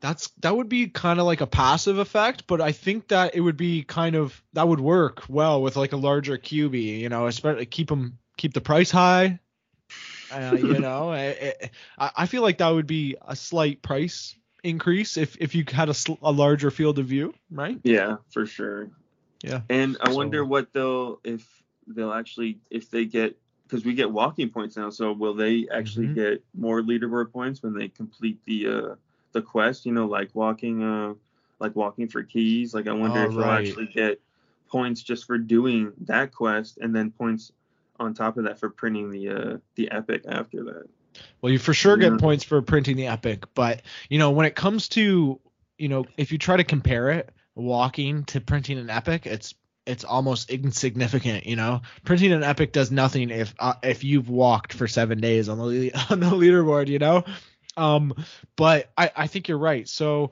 That would be kind of like a passive effect, but I think that it would be kind of, that would work well with like a larger QB. You know, especially keep the price high. I feel like that would be a slight price increase if you had a larger field of view, right? Yeah, for sure. Yeah. And I wonder what if they get, because we get walking points now, so will they actually get more leaderboard points when they complete the quest? You know, like walking for keys. Like I wonder if they'll actually get points just for doing that quest, and then points on top of that for printing the epic after that. Well, you for sure get points for printing the epic, but when it comes to if you try to compare it, walking to printing an epic, it's almost insignificant. Printing an epic does nothing if you've walked for 7 days on the leaderboard. But I think you're right. So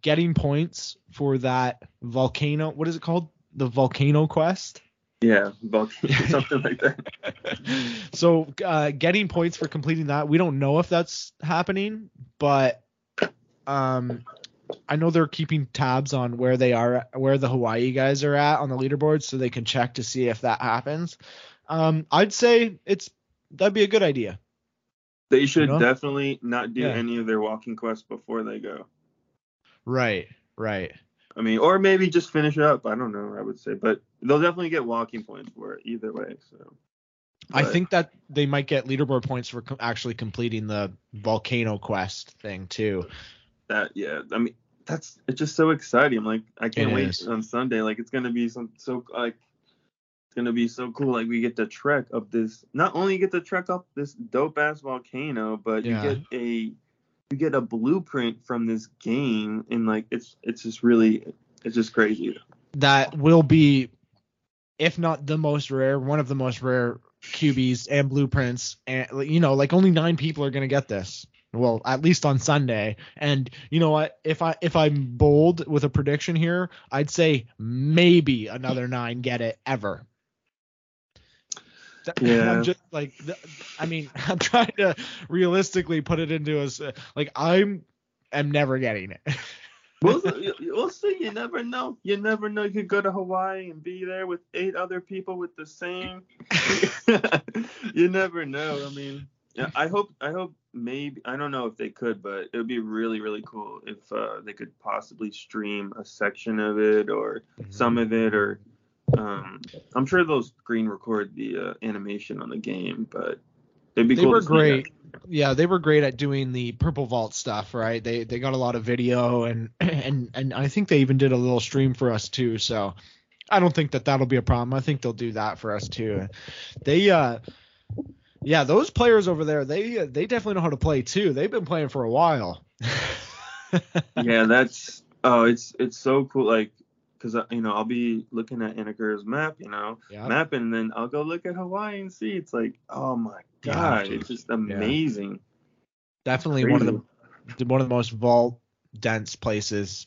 getting points for that volcano, what is it called? The volcano quest. Yeah, something like that. So getting points for completing that, we don't know if that's happening, but I know they're keeping tabs on where the Hawaii guys are at on the leaderboard, so they can check to see if that happens. I'd say that'd be a good idea. They should definitely not do any of their walking quests before they go. Right. I mean, or maybe just finish it up. I don't know, I would say. But they'll definitely get walking points for it either way. I think that they might get leaderboard points for actually completing the volcano quest thing too. I mean, it's just so exciting. I'm like, I can't wait on Sunday. Like, it's gonna be it's gonna be so cool. Like, we get to trek up this. Not only get to trek up this dope ass volcano, but you get a blueprint from this game, and like, it's just crazy. That will be, if not the most rare, one of the most rare QBs and blueprints, and only 9 people are gonna get this. Well, at least on Sunday. And you know what? If I'm bold with a prediction here, I'd say maybe another 9 get it ever. Yeah. I'm just like, I'm trying to realistically put it into I'm never getting it. We'll see. You never know. You could go to Hawaii and be there with 8 other people with the same. You never know. I mean. Yeah, I hope maybe, I don't know if they could, but it would be really, really cool if they could possibly stream a section of it or some of it, or I'm sure they'll screen record the animation on the game, but it'd be cool. They were great. Yeah, they were great at doing the Purple Vault stuff, right? They got a lot of video and I think they even did a little stream for us too, so I don't think that'll be a problem. I think they'll do that for us too. They yeah, those players over there, they definitely know how to play too. They've been playing for a while. Yeah, it's so cool. Like, cause I'll be looking at Innocur's map, map, and then I'll go look at Hawaii and see. It's like, oh my god, it's just amazing. Yeah. Definitely one of the most vault dense places.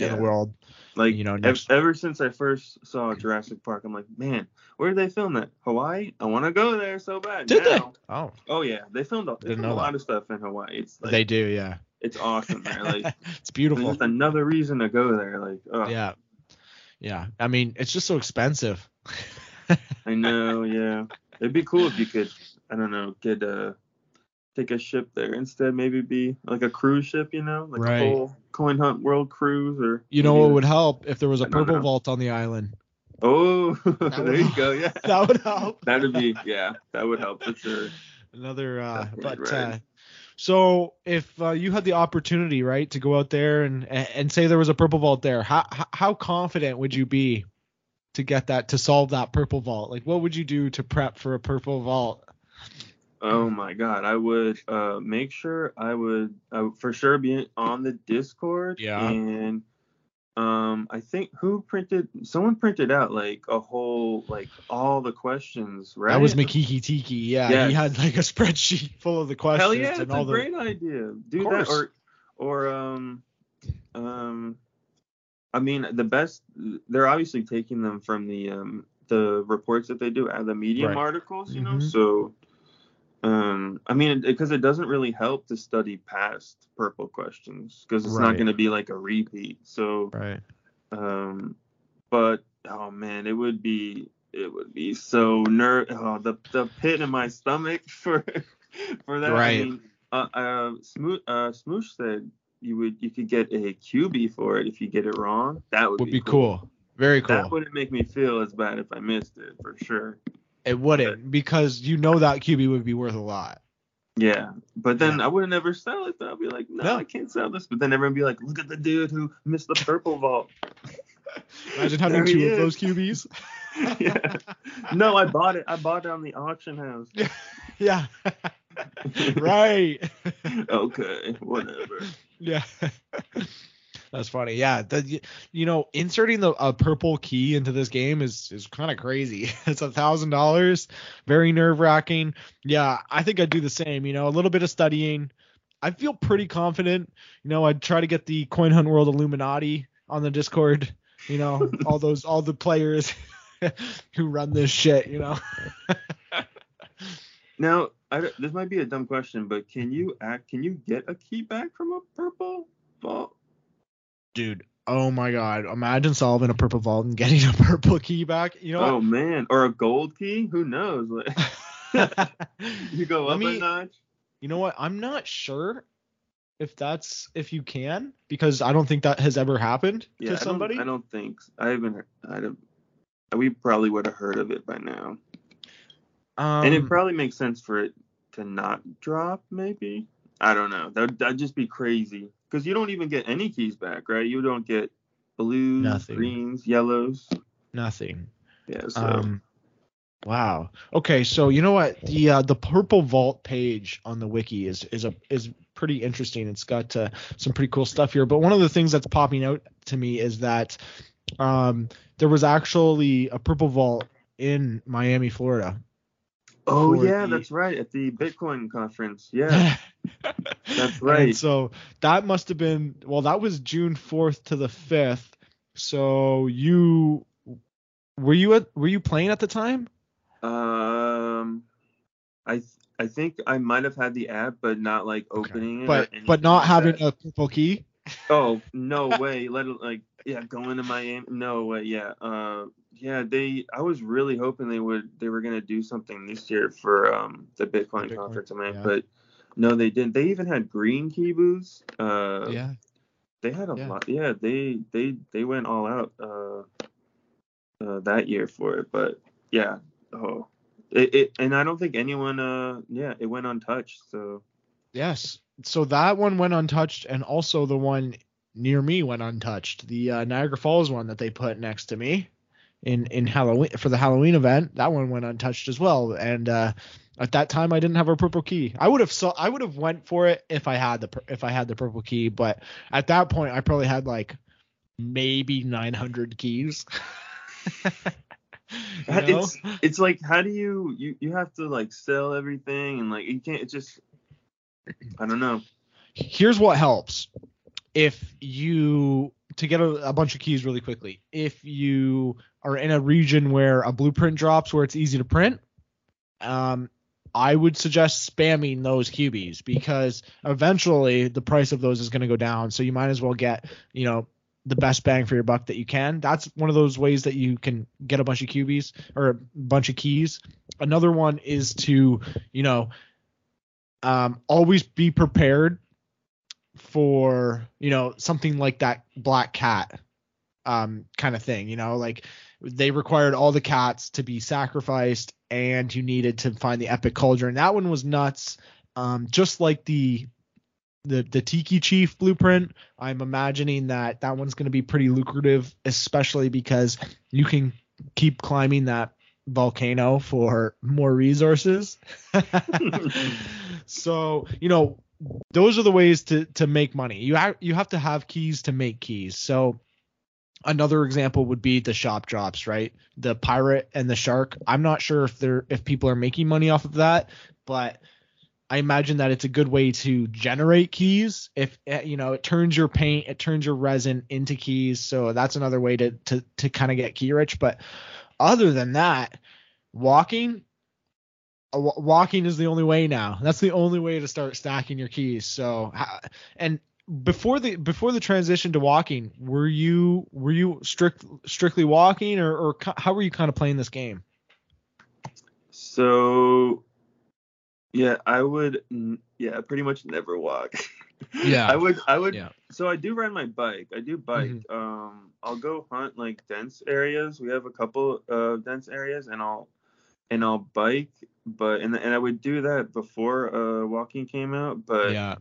In the world, like ever since I first saw Jurassic Park, I'm like, man, where did they film that? Hawaii? I want to go there so bad. Did now, they? Oh yeah, they filmed a lot of stuff in Hawaii. It's like, they do, yeah. It's awesome there. Like, it's beautiful. It's another reason to go there. Like, oh yeah. I mean, it's just so expensive. I know. Yeah, it'd be cool if you could. I don't know. Get take a ship there instead, maybe be like a cruise ship, like a whole Coin Hunt World cruise, or what would help if there was a Purple Vault on the island. Oh, there you go. Yeah, that would help. That would be, yeah, that would help for sure. Another, but right. So if you had the opportunity, right, to go out there and say there was a purple vault there, how confident would you be to get that, to solve that purple vault? Like, what would you do to prep for a purple vault? Oh my God, I would make sure I would for sure be on the Discord. Yeah. And I think someone printed out like a whole, like all the questions, right? That was Makiki Tiki. Yeah. Yes. He had like a spreadsheet full of the questions. Hell yeah, it's a great idea. Do that or I mean, the best, they're obviously taking them from the reports that they do out of the Medium articles, you know? So I mean, because it doesn't really help to study past purple questions because it's not going to be like a repeat. So, but oh man, it would be so the pit in my stomach for that. Right. I mean, Smoosh said you could get a QB for it if you get it wrong. That would be cool. Very cool. That wouldn't make me feel as bad if I missed it for sure. It wouldn't, because you know that QB would be worth a lot. Yeah, but then I would never sell it. Though. I'd be like, no, I can't sell this. But then everyone would be like, look at the dude who missed the purple vault. Imagine having two of those QBs. Yeah. No, I bought it. I bought it on the auction house. Yeah. Right. Okay, whatever. Yeah. That's funny. Yeah. You know, inserting a purple key into this game is kind of crazy. It's $1,000. Very nerve wracking. Yeah. I think I'd do the same, you know, a little bit of studying. I feel pretty confident. You know, I'd try to get the Coin Hunt World Illuminati on the Discord, you know, all the players who run this shit, you know. Now, this might be a dumb question, but can you get a key back from a purple vault? Dude, oh my God! Imagine solving a purple vault and getting a purple key back. You know? Oh man, or a gold key? Who knows? You go up a notch. You know what? I'm not sure if you can, because I don't think that has ever happened to somebody. I don't think so. We probably would have heard of it by now. And it probably makes sense for it to not drop. Maybe, I don't know. That'd just be crazy. Because you don't even get any keys back, right? You don't get blues, greens, yellows. Nothing. Yeah, so. Wow. Okay, so you know what? The Purple Vault page on the wiki is pretty interesting. It's got some pretty cool stuff here. But one of the things that's popping out to me is that there was actually a Purple Vault in Miami, Florida. Oh, yeah, that's right. At the Bitcoin conference. Yeah. That's right. And so that must have been – well, that was June 4th to the 5th. So you – were you playing at the time? I think I might have had the app but not, like, opening it. But not like having a purple key? Oh, no way. Going to Miami. No way. Yeah. I was really hoping they were going to do something this year for the Bitcoin conference, man. Yeah. But no, they didn't. They even had green key booths. They had a lot. Yeah. They went all out that year for it. But yeah. Oh, and I don't think anyone. It went untouched. So. Yes. So that one went untouched, and also the one near me went untouched. The Niagara Falls one that they put next to me in Halloween for the Halloween event, that one went untouched as well. And at that time, I didn't have a purple key. I would have went for it if I had the purple key. But at that point, I probably had like maybe 900 keys. You know? It's like, how do you have to like sell everything, and like you can't, it's just. I don't know. Here's what helps. If you to get a bunch of keys really quickly, if you are in a region where a blueprint drops where it's easy to print, I would suggest spamming those QBs, because eventually the price of those is going to go down. So you might as well get, you know, the best bang for your buck that you can. That's one of those ways that you can get a bunch of QBs or a bunch of keys. Another one is to, you know, always be prepared for, you know, something like that black cat kind of thing, you know, like They required all the cats to be sacrificed, and you needed to find the epic cauldron. That one was nuts. Just like the Tiki Chief blueprint, I'm imagining that one's going to be pretty lucrative, especially because you can keep climbing that volcano for more resources. So, you know, those are the ways to make money. You have to have keys to make keys. So another example would be the shop drops, right? The pirate and the shark. I'm not sure if people are making money off of that, but I imagine that it's a good way to generate keys. If, you know, it turns your paint, it turns your resin into keys. So that's another way to kind of get key rich. But other than that, walking is the only way now. That's the only way to start stacking your keys. So, and before the transition to walking, were you strictly walking, or how were you kind of playing this game? So, yeah, I would, pretty much never walk. Yeah. I would. Yeah. So I do ride my bike. I do bike. Mm-hmm. I'll go hunt like dense areas. We have a couple of dense areas, and I'll bike, but, and I would do that before, walking came out, but yeah.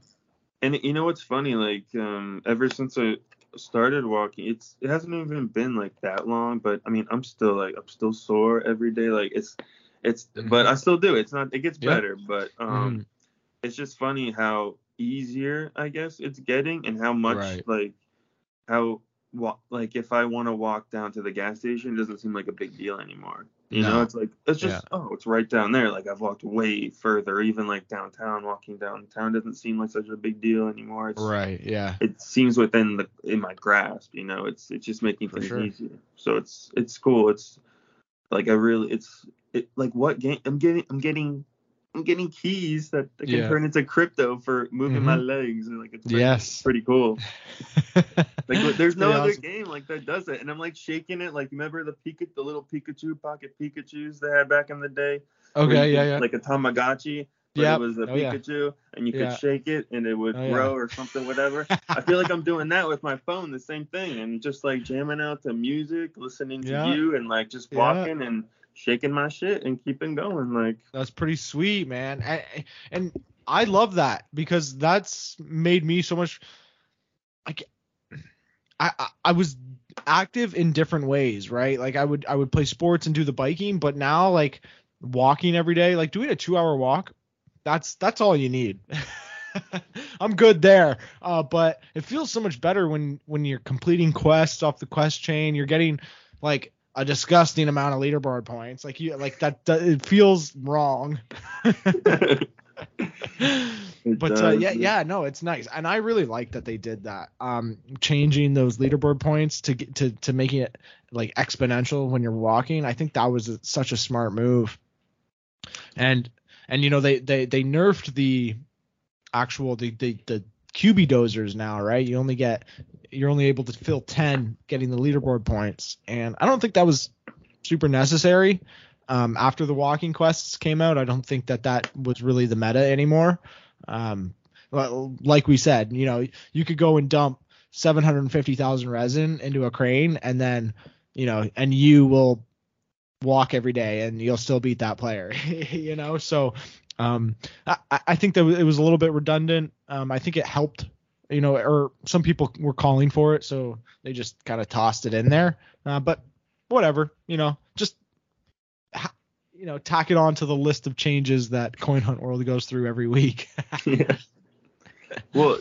And you know, what's funny, like, ever since I started walking, it hasn't even been like that long, but I mean, I'm still sore every day. Like it's, mm-hmm. but I still do. It's not, it gets better, but, it's just funny how easier, I guess, it's getting, and how much, right. like, how, like, if I want to walk down to the gas station, it doesn't seem like a big deal anymore. You know, it's like, it's just, it's right down there. Like, I've walked way further, even like downtown. Walking downtown doesn't seem like such a big deal anymore. It's, right. Yeah. It seems within in my grasp, you know, it's just making things easier. So it's cool. It's like, what game I'm getting keys that I can turn into crypto for moving my legs, and like it's pretty cool. Like there's no other game like that does it, and I'm like shaking it. Like, remember the little Pikachu pocket Pikachu's they had back in the day? Okay, yeah. Like a Tamagotchi, but it was a Pikachu, and you could shake it and it would grow or something, whatever. I feel like I'm doing that with my phone, the same thing, and just like jamming out to music, listening to you, and like just walking and shaking my shit and keeping going. Like, that's pretty sweet, man. And I love that, because that's made me so much like I was active in different ways, right? Like I would play sports and do the biking, but now like walking every day, like doing a 2-hour walk, that's all you need. I'm good there. But it feels so much better when you're completing quests off the quest chain, you're getting like a disgusting amount of leaderboard points. Like that it feels wrong. but it's nice. And I really like that they did that. Changing those leaderboard points to making it like exponential when you're walking. I think that was such a smart move. And you know, they nerfed the actual, the QB dozers now, right? You're only able to fill 10 getting the leaderboard points, and I don't think that was super necessary. After the walking quests came out, I don't think that was really the meta anymore. Like we said, you know, you could go and dump 750,000 resin into a crane, and then, you know, and you will walk every day and you'll still beat that player. You know, so I think that it was a little bit redundant. I think it helped, you know, or some people were calling for it, so they just kind of tossed it in there. But whatever, you know, just, you know, tack it on to the list of changes that Coin Hunt World goes through every week. Yeah. Well,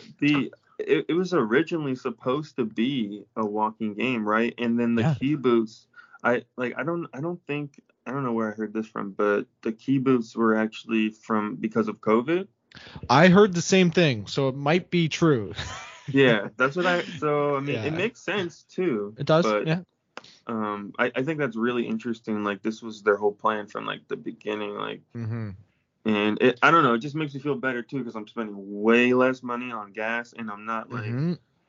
it was originally supposed to be a walking game, right? And then the key boots, I don't know where I heard this from, but the key boots were actually because of COVID. I heard the same thing, so it might be true. Yeah, that's what it makes sense too. It does, but, yeah. I think that's really interesting. Like, this was their whole plan from like the beginning, like, and I don't know, it just makes me feel better too, because I'm spending way less money on gas, and I'm not like,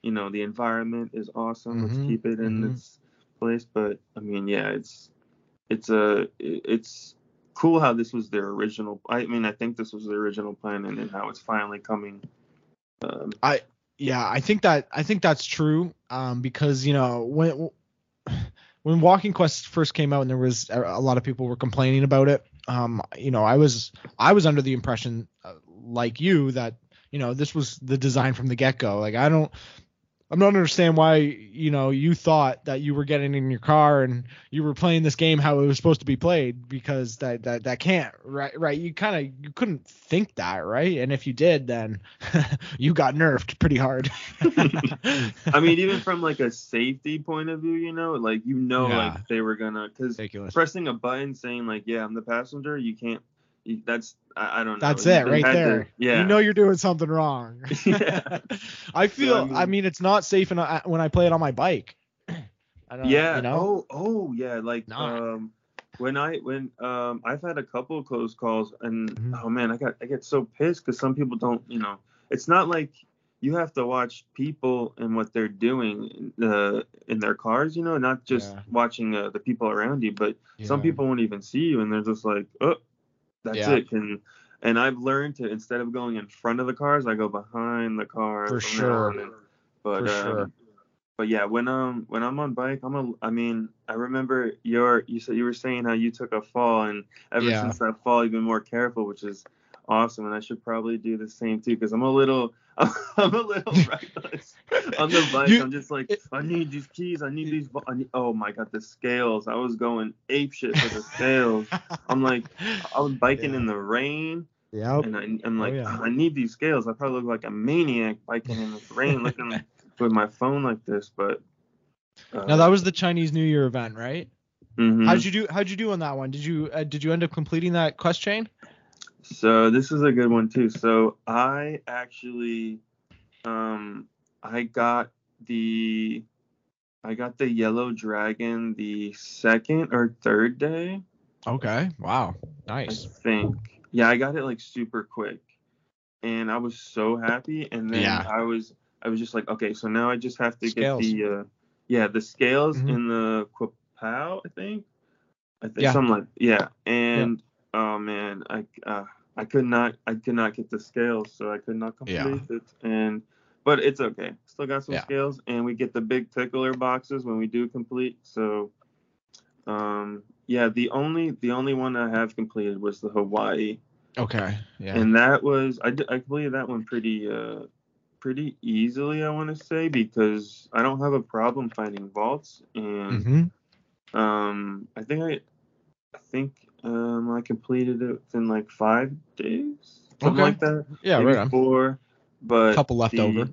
you know, the environment is awesome. Let's keep it in this place, but I mean, yeah, it's cool how this was their original. I mean, I think this was the original plan, and then how it's finally coming. I think that's true. Because you know, when when Walking Quest first came out and there was a lot of people were complaining about it, I was under the impression, like you, that, you know, this was the design from the get-go. Like, I'm not understand why, you know, you thought that you were getting in your car and you were playing this game how it was supposed to be played, because that can't, right? You couldn't think that, right? And if you did, then you got nerfed pretty hard. I mean, even from like a safety point of view, like they were gonna, because pressing a button saying like, yeah, I'm the passenger, you can't. That's, I don't know. That's it right there. Yeah. You know you're doing something wrong. Yeah. I feel, I mean, it's not safe when I play it on my bike. I don't, yeah. You know? Oh, yeah. Like, when I've had a couple of close calls and, oh man, I get so pissed because some people don't, you know, it's not like you have to watch people and what they're doing in their cars, you know, not just watching the people around you, but some people won't even see you and they're just like, oh. That's it. And I've learned to, instead of going in front of the cars, I go behind the cars. For sure. But yeah, when I'm on bike, I remember you were saying how you took a fall, and ever since that fall, you've been more careful, which is awesome. And I should probably do the same too, because I'm a little reckless on the bike. I'm just like, I need these keys. I need these. Oh my God, the scales. I was going apeshit for the scales. I'm like, I was biking in the rain. Yeah. And I'm like, I need these scales. I probably look like a maniac biking in the rain, looking with my phone like this. But now that was the Chinese New Year event, right? Mm-hmm. How'd you do on that one? Did you end up completing that quest chain? So this is a good one too. So I actually, I got the yellow dragon the second or third day. Okay. Wow. Nice. I think. Yeah, I got it like super quick, and I was so happy. And then I was just like, okay, so now I just have to get the scales in the Quipao, I think something like and. Oh man, I could not get the scales, so I could not complete it. But it's okay. Still got some scales, and we get the big tickler boxes when we do complete. So, the only one I have completed was the Hawaii. Okay. Yeah. And that was I completed that one pretty easily, I want to say, because I don't have a problem finding vaults, and I think I completed it within like 5 days, something like that. Yeah, maybe right. 4, but a couple left over.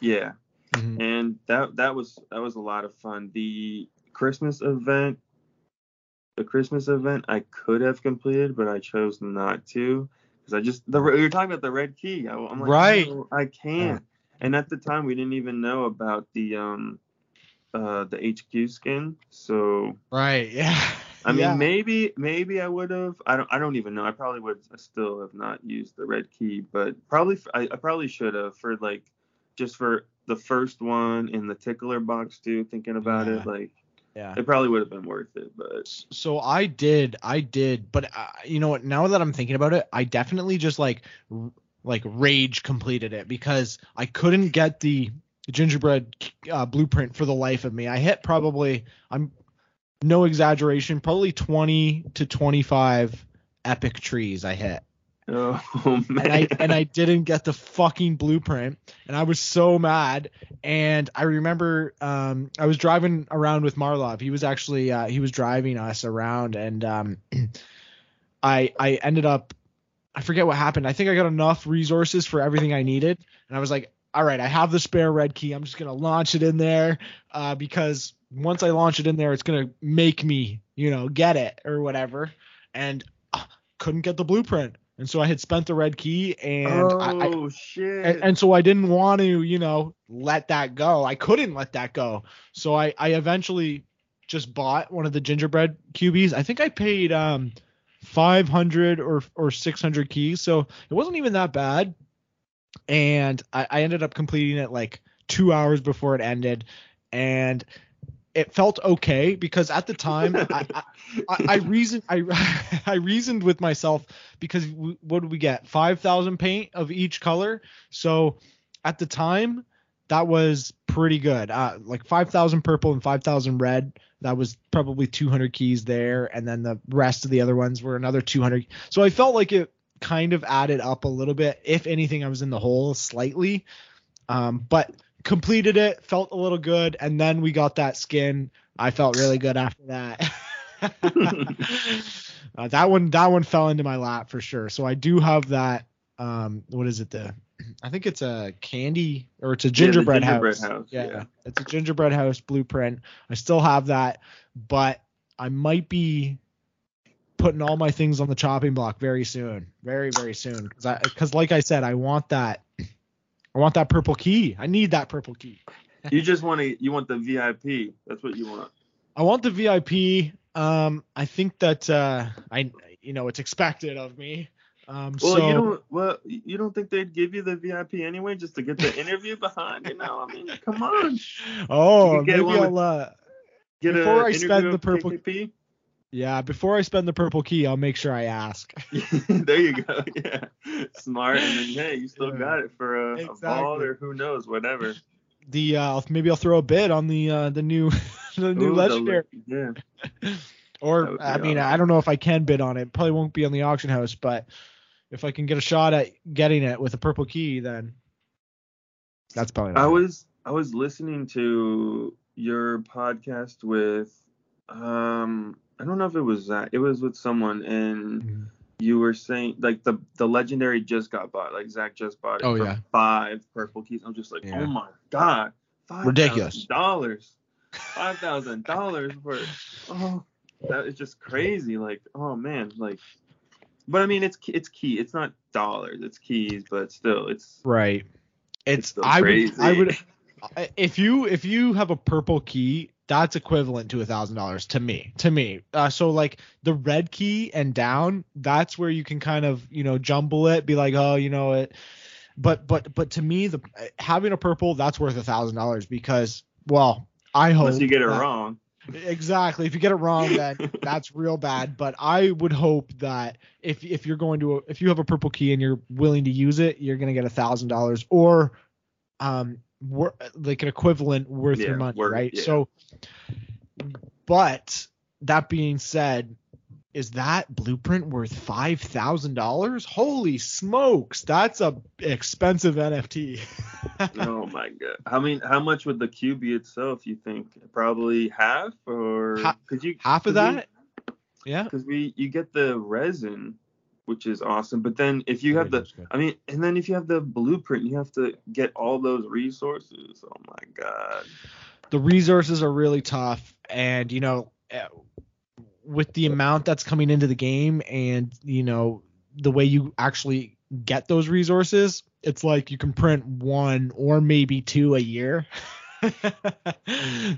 Yeah, and that was a lot of fun. The Christmas event, I could have completed, but I chose not to because you're talking about the red key. I'm like, right? No, I can't. Yeah. And at the time, we didn't even know about the HQ skin. So right, yeah. I mean, maybe I would have. I don't even know. I probably would still have not used the red key, but probably I probably should have for like just for the first one in the tickler box too. Thinking about it, like it probably would have been worth it. But so I did. But you know what? Now that I'm thinking about it, I definitely just like rage completed it because I couldn't get the gingerbread blueprint for the life of me. I hit probably no exaggeration, probably 20 to 25 epic trees I hit. Oh, man. And I didn't get the fucking blueprint, and I was so mad. And I remember I was driving around with Marlov. He was actually he was driving us around, and I ended up – I forget what happened. I think I got enough resources for everything I needed, and I was like, all right, I have the spare red key. I'm just going to launch it in there because – once I launch it in there, it's going to make me, you know, get it or whatever. And couldn't get the blueprint. And so I had spent the red key and shit. And so I didn't want to, you know, let that go. I couldn't let that go. So I eventually just bought one of the gingerbread QBs. I think I paid 500 or 600 keys. So it wasn't even that bad. And I ended up completing it like 2 hours before it ended. And it felt okay because at the time I reasoned with myself because what did we get? 5,000 paint of each color. So at the time that was pretty good. Like 5,000 purple and 5,000 red. That was probably 200 keys there. And then the rest of the other ones were another 200. So I felt like it kind of added up a little bit. If anything, I was in the hole slightly, but completed it, felt a little good. And then we got that skin. I felt really good after that. That one fell into my lap for sure. So I do have that. What is it? I think it's a candy, or it's a gingerbread house. Yeah, it's a gingerbread house blueprint. I still have that, but I might be putting all my things on the chopping block very soon, very, very soon. Because like I said, I want that purple key. I need that purple key. You want the VIP. That's what you want. I want the VIP. I think that it's expected of me. You don't think they'd give you the VIP anyway just to get the interview behind? You know, I mean, come on. Oh, maybe I'll get before I spend the purple key. Yeah, before I spend the purple key, I'll make sure I ask. There you go. Yeah, smart. And then hey, you still got it for exactly. A ball or who knows, whatever. The maybe I'll throw a bid on the new the new legendary. Yeah. Or I mean, awesome. I don't know if I can bid on it. Probably won't be on the auction house, but if I can get a shot at getting it with a purple key, then that's probably. I was listening to your podcast with I don't know if it was that. It was with someone, and you were saying like the legendary just got bought. Like Zach just bought it for 5 purple keys. I'm just like, oh my god, $5,000, $5,000 for that is just crazy. Like, oh man, like. But I mean, it's key. It's not dollars. It's keys, but still, it's right. It's crazy. I would if you have a purple key, that's equivalent to $1,000 to me. So like the red key and down, that's where you can kind of jumble it, be like it. But to me, having a purple, that's worth $1,000 because I hope unless you get it wrong. Exactly. If you get it wrong, then that's real bad. But I would hope that if you have a purple key and you're willing to use it, you're gonna get $1,000 or like an equivalent worth your money, right? Yeah. So, but that being said, is that blueprint worth $5,000? Holy smokes, that's a expensive NFT. Oh my god! I mean, how much would the cube be itself? You think probably half, or could you half of that? Because you get the resin, which is awesome. But then if you have if you have the blueprint, you have to get all those resources. Oh my god! The resources are really tough, and with the amount that's coming into the game, and the way you actually get those resources, it's like you can print 1 or maybe 2 a year.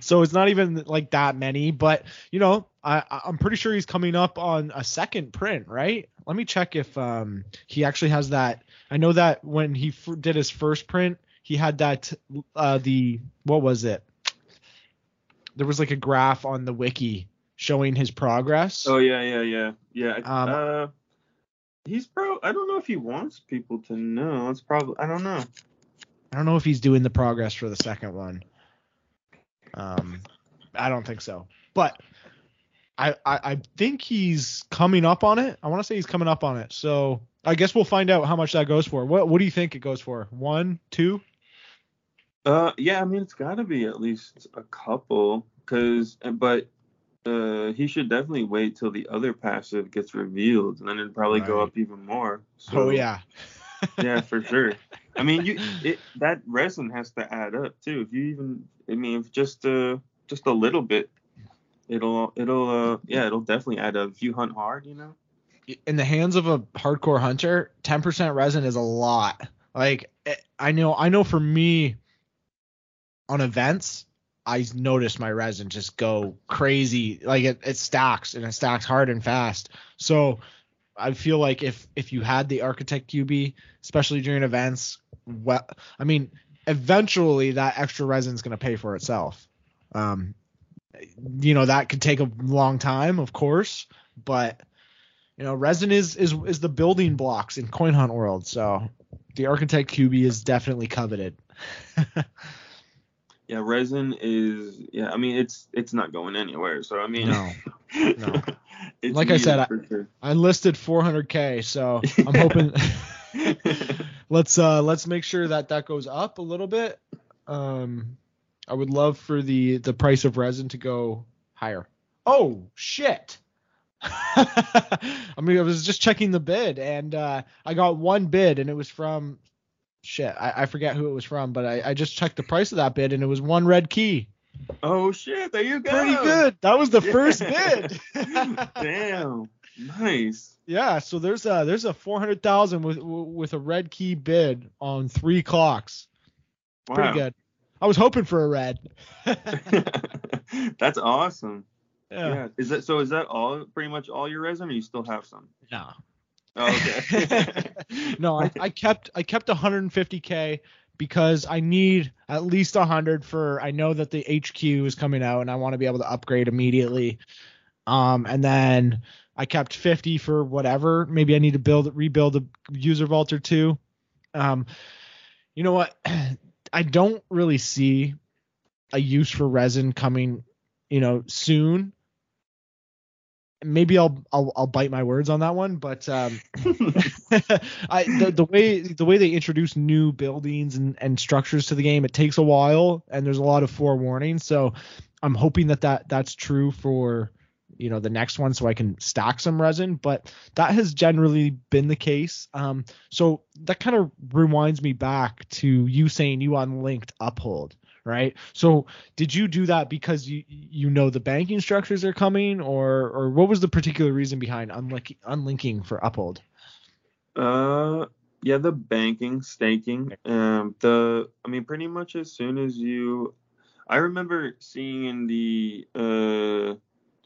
So it's not even like that many, but I'm pretty sure he's coming up on a second print, right? Let me check if he actually has that. I know that when he did his first print, he had that there was like a graph on the wiki showing his progress. Oh yeah. He's probably. I don't know if he wants people to know. It's probably. I don't know. I don't know if he's doing the progress for the second one. I don't think so. But I think he's coming up on it. I want to say he's coming up on it. So I guess we'll find out how much that goes for. What do you think it goes for? 1, 2? Yeah. I mean, it's got to be at least a couple. He should definitely wait till the other passive gets revealed, and then it'd probably go up even more. So, yeah, for sure. I mean, that resin has to add up too. If you if just a little bit, it'll definitely add up if you hunt hard, In the hands of a hardcore hunter, 10% resin is a lot. Like I know for me, on events, I noticed my resin just go crazy. Like it stacks hard and fast. So I feel like if you had the Architect QB, especially during events, eventually that extra resin is going to pay for itself. That could take a long time, of course, but resin is the building blocks in coin hunt world. So the Architect QB is definitely coveted. Yeah, resin is, yeah, I mean, it's not going anywhere. So, I mean, no. Like I said, sure. I listed 400K, so I'm hoping let's make sure that goes up a little bit. I would love for the price of resin to go higher. Oh, shit. I mean, I was just checking the bid, and I got one bid, and it was from shit. I forget who it was from, but I just checked the price of that bid, and it was one red key. Oh shit! There you go. Pretty good. That was the first bid. Damn. Nice. Yeah. So there's a 400,000 with a red key bid on 3 clocks. Wow. Pretty good. I was hoping for a red. That's awesome. Yeah. Is that so? Is that all? Pretty much all your resin, or you still have some? No. Oh, okay. No, I kept 150K because I need at least 100 for. I know that the HQ is coming out, and I want to be able to upgrade immediately. And then I kept 50 for whatever. Maybe I need to rebuild a user vault or two. You know what? I don't really see a use for resin coming, you know, soon. Maybe I'll bite my words on that one, but the way they introduce new buildings and structures to the game, it takes a while, and there's a lot of forewarning. So I'm hoping that's true for, you know, the next one, so I can stack some resin. But that has generally been the case. So that kind of rewinds me back to you saying you unlinked Uphold. Right. So did you do that because you know the banking structures are coming, or what was the particular reason behind unlinking for Uphold? Yeah, the banking, staking. Pretty much as soon as I remember seeing in the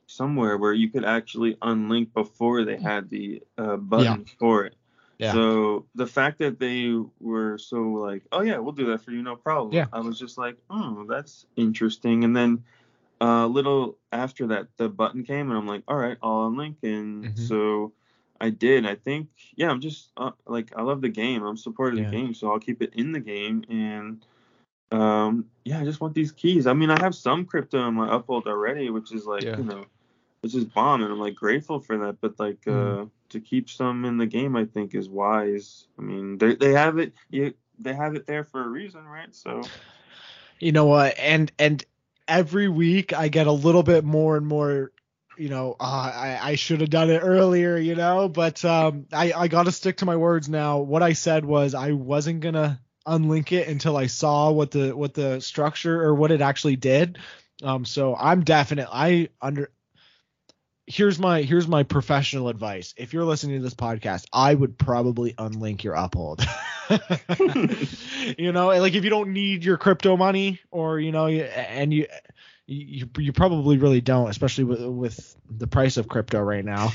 somewhere where you could actually unlink before they had the button for it. Yeah. So the fact that they were so like, oh yeah, we'll do that for you, no problem. Yeah. I was just like, oh, that's interesting. And then a little after that, the button came, and I'm like, all right, I'll unlink. And so I did. I think, yeah, I'm just I love the game. I'm supporting the game, so I'll keep it in the game. And I just want these keys. I mean, I have some crypto on my Uphold already, which is like, you know, it's just bomb, and I'm like grateful for that. But like, to keep some in the game, I think, is wise. I mean, they have it. They have it there for a reason, right? So, you know what? And every week I get a little bit more and more. You know, I should have done it earlier. You know, but I got to stick to my words now. What I said was I wasn't gonna unlink it until I saw what the structure or what it actually did. So I'm definite. Here's my professional advice. If you're listening to this podcast, I would probably unlink your Uphold. You know, like if you don't need your crypto money, or you know, and you probably really don't, especially with the price of crypto right now.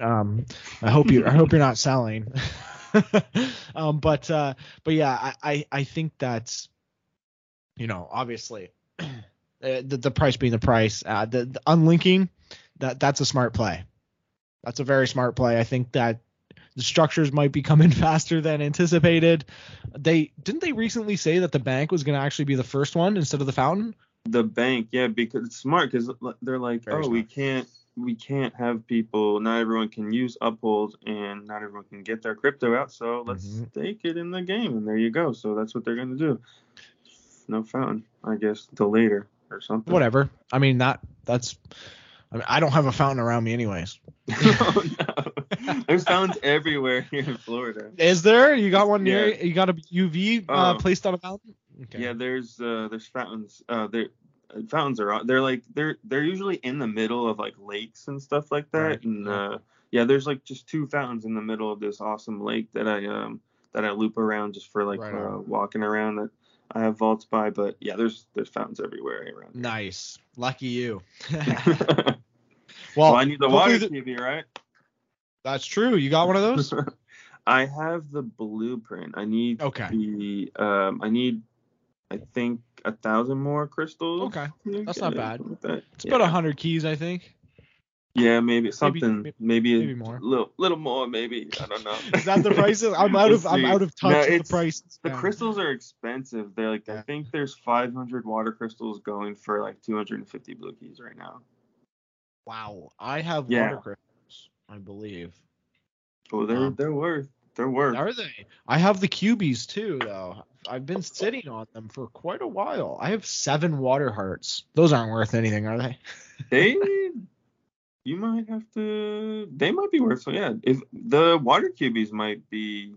I hope you're not selling. But yeah, I think that's, you know, obviously the price being the price, the unlinking. That's a smart play. That's a very smart play. I think that the structures might be coming faster than anticipated. Didn't they recently say that the bank was going to actually be the first one instead of the fountain? The bank, yeah, because it's smart, because they're like, very smart. we can't have people. Not everyone can use Uphold, and not everyone can get their crypto out. So let's stake it in the game, and there you go. So that's what they're going to do. No fountain, I guess, till later or something. Whatever. I mean, that's. I mean, I don't have a fountain around me anyways. Oh, no. There's fountains everywhere here in Florida. Is there? You got one near you? You got a UV placed on a fountain? Okay. Yeah, there's fountains. Fountains are – they're usually in the middle of, like, lakes and stuff like that. Right. And, there's, like, just 2 fountains in the middle of this awesome lake that I loop around just for, like, walking around that. I have vaults by, but yeah, there's fountains everywhere around here. Nice. Lucky you. Well, I need the water TV, right? That's true. You got one of those? I have the blueprint. I need I think 1,000 more crystals. Okay. That's not bad. It's about 100 keys, I think. Yeah, maybe something, maybe more, little more, maybe. I don't know. Is that the prices? I'm out of touch with the prices. The crystals are expensive. They're like, I think there's 500 water crystals going for like 250 blue keys right now. Wow, I have water crystals, I believe. Oh, they're worth. Are they? I have the cubies too, though. I've been sitting on them for quite a while. I have 7 water hearts. Those aren't worth anything, are they? You might have to. They might be worth. So yeah, if the water cubies might be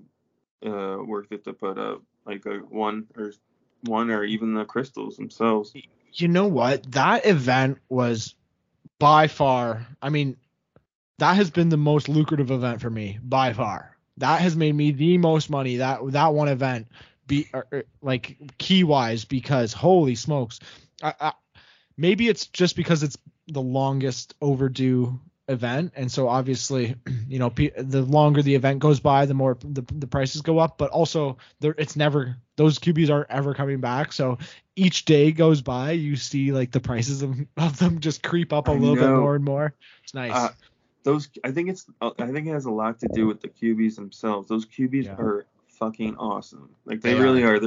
worth it to put up, like one or even the crystals themselves. You know what? That event was by far. I mean, that has been the most lucrative event for me by far. That has made me the most money. That one event, like key wise, because holy smokes, maybe it's just because it's the longest overdue event, and so obviously, you know, the longer the event goes by, the more the prices go up, but also it's never, those QBs aren't ever coming back, so each day goes by you see like the prices of them just creep up a little bit more and more. It's nice. I think it has a lot to do with the QBs themselves. Those QBs are fucking awesome. Like they really are.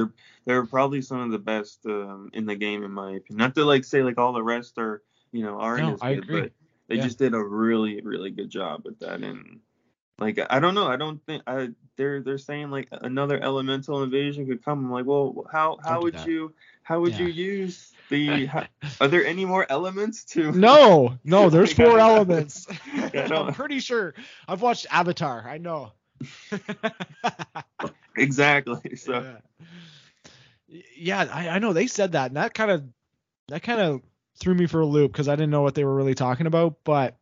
They're probably some of the best in the game, in my opinion. Not to like say like all the rest are, you know, agree. But they just did a really, really good job with that. And like, I don't know. I don't think they're saying like another elemental invasion could come. I'm like, well, how would you use the? Are there any more elements to? No, there's 4 elements. I'm pretty sure. I've watched Avatar. I know. Exactly. So. Yeah, I know they said that, and that kind of threw me for a loop because I didn't know what they were really talking about. But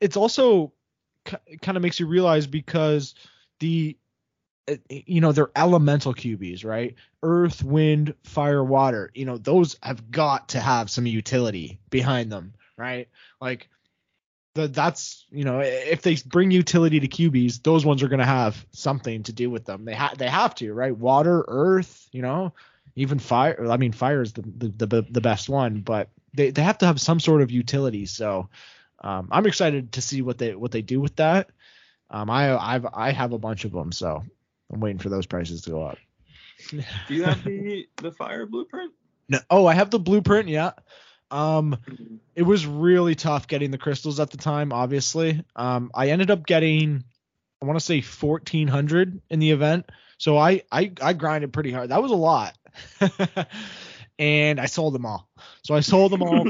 it's also kind of makes you realize, because you know, they're elemental QBs, right? Earth, wind, fire, water. You know, those have got to have some utility behind them, right? Like that's, you know, if they bring utility to QBs, those ones are going to have something to do with them. They have to, right? Water, earth, you know. Even fire, I mean, fire is the best one, but they have to have some sort of utility. So I'm excited to see what they do with that. I have a bunch of them, so I'm waiting for those prices to go up. Do you have the fire blueprint? No. Oh, I have the blueprint. Yeah. It was really tough getting the crystals at the time. Obviously, I ended up getting, I want to say 1,400 in the event. So I grinded pretty hard. That was a lot. And I sold them all. So I sold them all.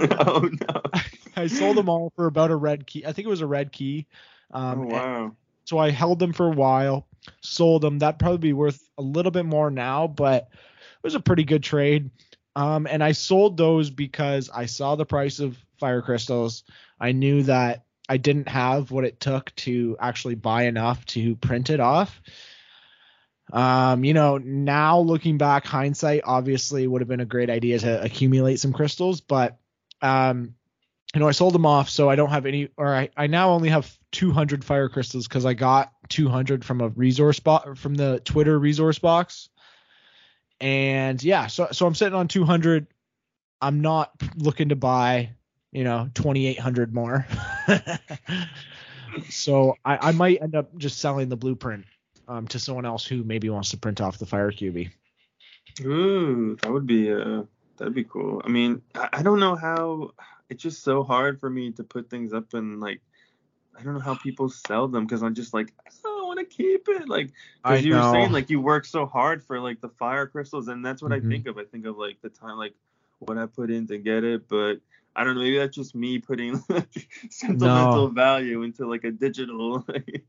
I sold them all for about a red key. I think it was a red key. Oh, wow. So I held them for a while, sold them. That'd probably be worth a little bit more now, but it was a pretty good trade. And I sold those because I saw the price of fire crystals. I knew that I didn't have what it took to actually buy enough to print it off. You know, now looking back, hindsight, obviously would have been a great idea to accumulate some crystals, but, you know, I sold them off, so I don't have any, or I now only have 200 fire crystals, because I got 200 from a resource box, from the Twitter resource box. And yeah, so I'm sitting on 200. I'm not looking to buy, you know, 2,800 more. So I might end up just selling the blueprint to someone else who maybe wants to print off the fire QB. Ooh, that'd be cool. I mean, I don't know how, it's just so hard for me to put things up, and like, I don't know how people sell them, because I'm just like, I don't want to keep it. Like, because you were saying like you work so hard for like the fire crystals, and that's what I think of. I think of like the time, like what I put in to get it, but I don't know. Maybe that's just me putting like sentimental value into like a digital. Like,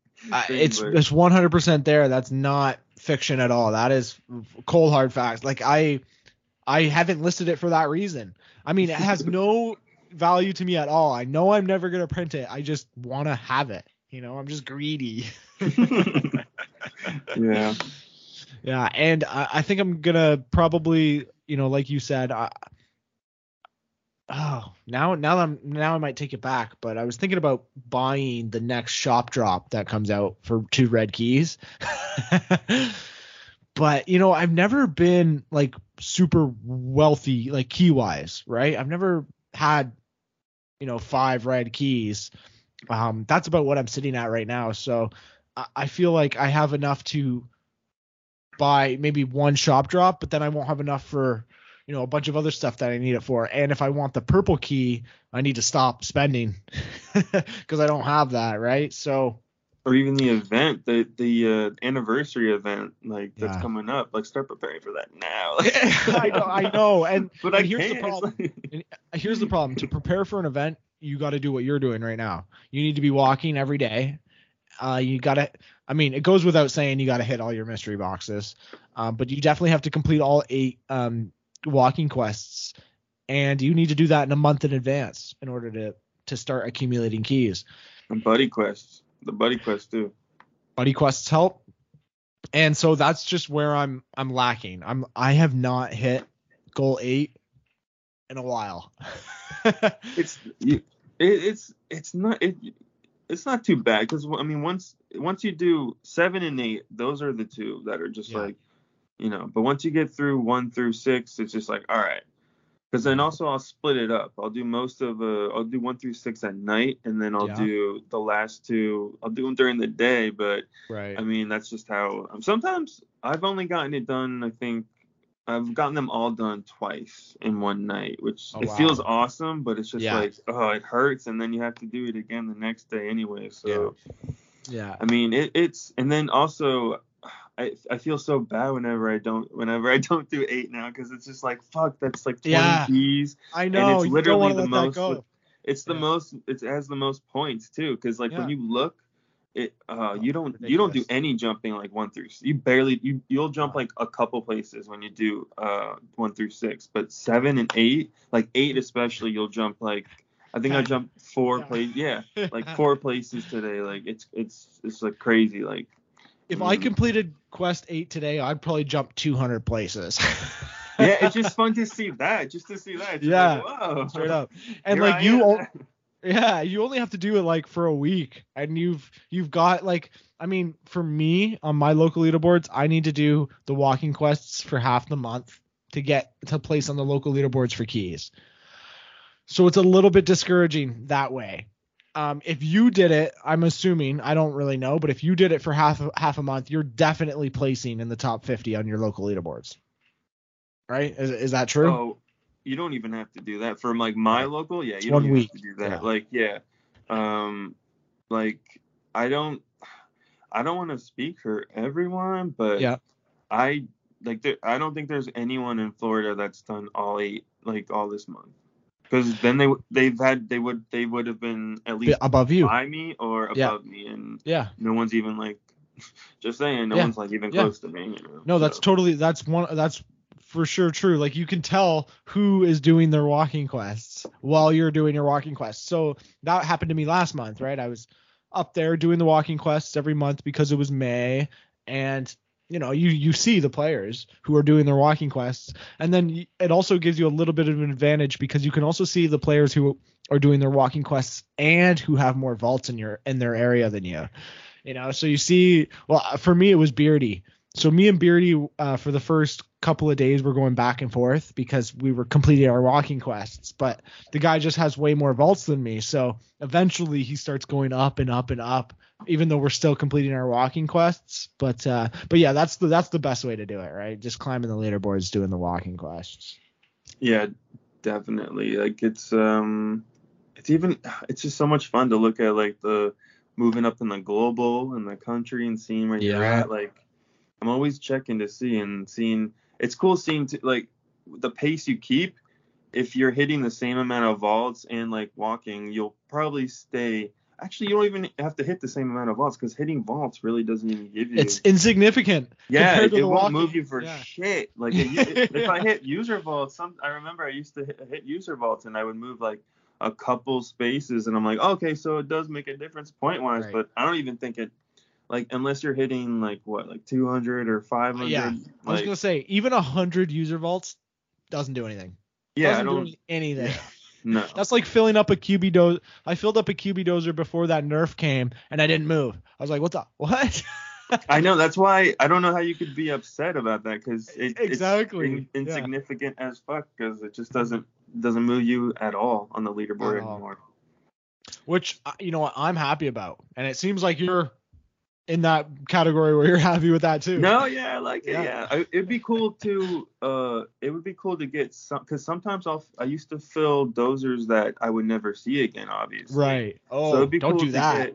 it's 100% there. That's not fiction at all. That is cold hard facts. Like I haven't listed it for that reason. I mean, it has no value to me at all. I know I'm never gonna print it. I just want to have it. You know, I'm just greedy. Yeah. Yeah, and I think I'm gonna probably, you know, like you said. Now I might take it back, but I was thinking about buying the next shop drop that comes out for 2 red keys. But, you know, I've never been like super wealthy, like key wise, right? I've never had, you know, 5 red keys. That's about what I'm sitting at right now. So I feel like I have enough to buy maybe one shop drop, but then I won't have enough for, you know, a bunch of other stuff that I need it for. And if I want the purple key, I need to stop spending because I don't have that. Right. So, or even the event, the anniversary event, like that's coming up, like start preparing for that now. I know. And, but and here's the problem. Here's the problem. To prepare for an event, you got to do what you're doing right now. You need to be walking every day. You got to, I mean, it goes without saying, you got to hit all your mystery boxes, but you definitely have to complete all 8 walking quests, and you need to do that in a month in advance in order to start accumulating keys. And buddy quests, buddy quests help. And so that's just where I'm lacking. I have not hit goal 8 in a while. It's not too bad, because I mean once you do 7 and 8, those are the 2 that are just like, you know, but once you get through 1 through 6, it's just like, all right, because then also I'll split it up. I'll do most of I'll do 1 through 6 at night, and then I'll do the last 2. I'll do them during the day, but I mean that's just how. Sometimes I've only gotten it done. I think I've gotten them all done twice in one night, which feels awesome, but it's just like, oh, it hurts, and then you have to do it again the next day anyway. So I mean it's, and then also. I feel so bad whenever I don't do 8 now, because it's just like, fuck, that's like 20 keys. I know. And it's literally the most. It's the most. It has the most points too, because like when you look, it you don't do any jumping like 1 through 6. You barely you'll jump like a couple places when you do 1 through 6, but 7 and 8, like 8 especially, you'll jump like. I think I jumped 4 places. Yeah, like 4 places today. Like it's like crazy. Like. If I completed quest 8 today, I'd probably jump 200 places. Yeah, it's just fun to see that. It's like, whoa. Straight up. And here like you only have to do it like for a week, and you've got like, I mean, for me on my local leaderboards, I need to do the walking quests for half the month to get to place on the local leaderboards for keys. So it's a little bit discouraging that way. If you did it, I'm assuming, I don't really know, but if you did it for half a month, you're definitely placing in the top 50 on your local leaderboards, right? Is that true? Oh, you don't even have to do that for like my local. Yeah, you don't even have to do that. Yeah. Like like I don't want to speak for everyone, but I don't think there's anyone in Florida that's done all 8 like all this month. Because then they would have been at least above you, by me or above me, and no one's even like, just saying, no one's like even close to me. You know, no, that's that's for sure true. Like you can tell who is doing their walking quests while you're doing your walking quests. So that happened to me last month, right? I was up there doing the walking quests every month because it was May, and. You know, you see the players who are doing their walking quests, and then it also gives you a little bit of an advantage because you can also see the players who are doing their walking quests and who have more vaults in their area than you. You know, so you see. Well, for me it was Beardy. So me and Beardy for the first couple of days we're going back and forth because we were completing our walking quests, but the guy just has way more vaults than me. So eventually he starts going up and up and up. Even though we're still completing our walking quests, but yeah, that's the best way to do it, right? Just climbing the leaderboards, doing the walking quests. Yeah, definitely. Like it's just so much fun to look at, like the moving up in the global and the country and seeing where you're at. Like I'm always checking to see and seeing. It's cool seeing like the pace you keep. If you're hitting the same amount of vaults and like walking, you'll probably stay. Actually, you don't even have to hit the same amount of vaults because hitting vaults really doesn't even give you. It's insignificant. Yeah, it won't move you for shit. Like if I hit user vaults, I remember I used to hit user vaults and I would move like a couple spaces, and I'm like, okay, so it does make a difference point wise, but I don't even think it. Like unless you're hitting like what, like 200 or 500. Yeah, like, I was gonna say even 100 user vaults doesn't do anything. Yeah, do anything. Yeah. No. That's like filling up a QB dozer. I filled up a QB dozer before that nerf came, and I didn't move. I was like, what? I know. That's why I don't know how you could be upset about that, because it's insignificant as fuck, because it just doesn't move you at all on the leaderboard anymore. which, you know what, I'm happy about. And it seems like you're in that category where you're happy with that too. No, yeah, I like it. Yeah, yeah. It'd be cool to it would be cool to get some, because sometimes I used to fill dozers that I would never see again, obviously. Right. Oh, so it'd be don't cool do that.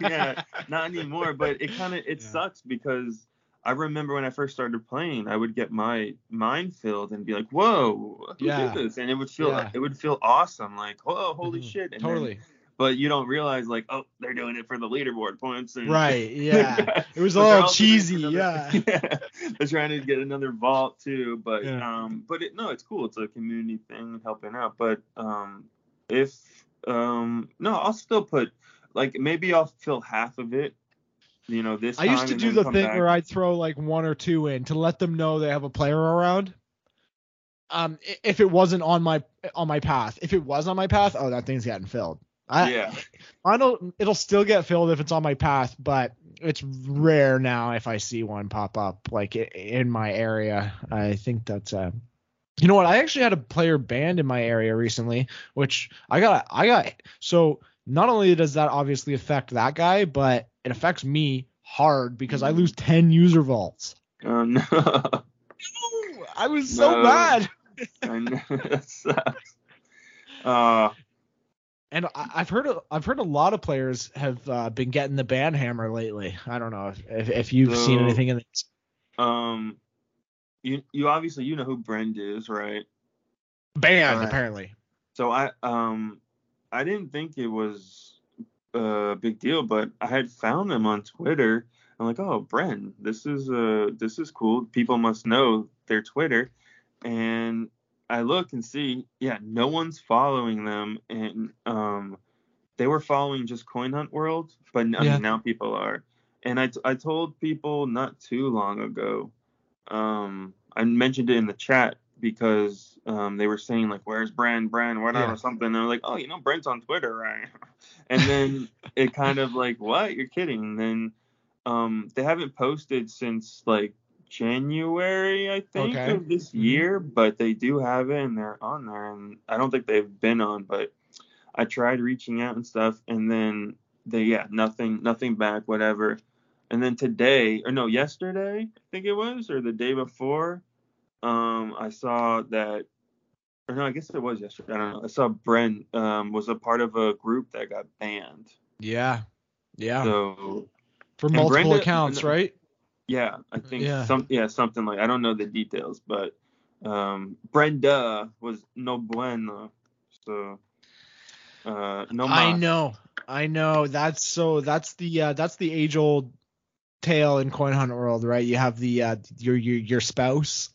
Yeah, not anymore. But it kind of sucks, because I remember when I first started playing, I would get my mind filled and be like, "Whoa, who did this?" And it would feel awesome, like, "Oh, holy shit!" And totally. Then, but you don't realize, like, oh, they're doing it for the leaderboard points. And right, yeah. It was all cheesy, yeah. They're trying to get another vault, too. But, it's cool. It's a community thing, helping out. But I'll still put, like, maybe I'll fill half of it, you know, this time. I used to do the thing where I'd throw, like, one or two in to let them know they have a player around. If it wasn't on my path. If it was on my path, oh, that thing's gotten filled. It'll still get filled if it's on my path, but it's rare now if I see one pop up like in my area. I think that's you know what? I actually had a player banned in my area recently, which I got. So not only does that obviously affect that guy, but it affects me hard because I lose 10 user vaults. Oh no! I was so bad. I know, that sucks. And I've heard a lot of players have been getting the ban hammer lately. I don't know if you've seen anything in this. You obviously you know who Brend is, right? Banned apparently. So I didn't think it was a big deal, but I had found him on Twitter. I'm like, oh, Brend, this is cool. People must know their Twitter, and I look and see, no one's following them, and they were following just Coin Hunt World, but now people are. And I told people not too long ago, I mentioned it in the chat because they were saying like, "Where's Brand, whatever," or something. And I'm like, "Oh, you know, Brand's on Twitter, right?" And then it kind of like, "What? You're kidding?" And then they haven't posted since like January, I think, of this year, but they do have it and they're on there, and I don't think they've been on, but I tried reaching out and stuff, and then they nothing back, whatever. And then yesterday, I think it was, or the day before, I saw that, or no, I guess it was yesterday, I don't know, I saw Brent was a part of a group that got banned. Yeah. So for multiple accounts, right? Yeah, I think something like, I don't know the details, but Brenda was no bueno, so no mas. I know. That's the age old tale in Coin Hunt World, right? You have the your spouse.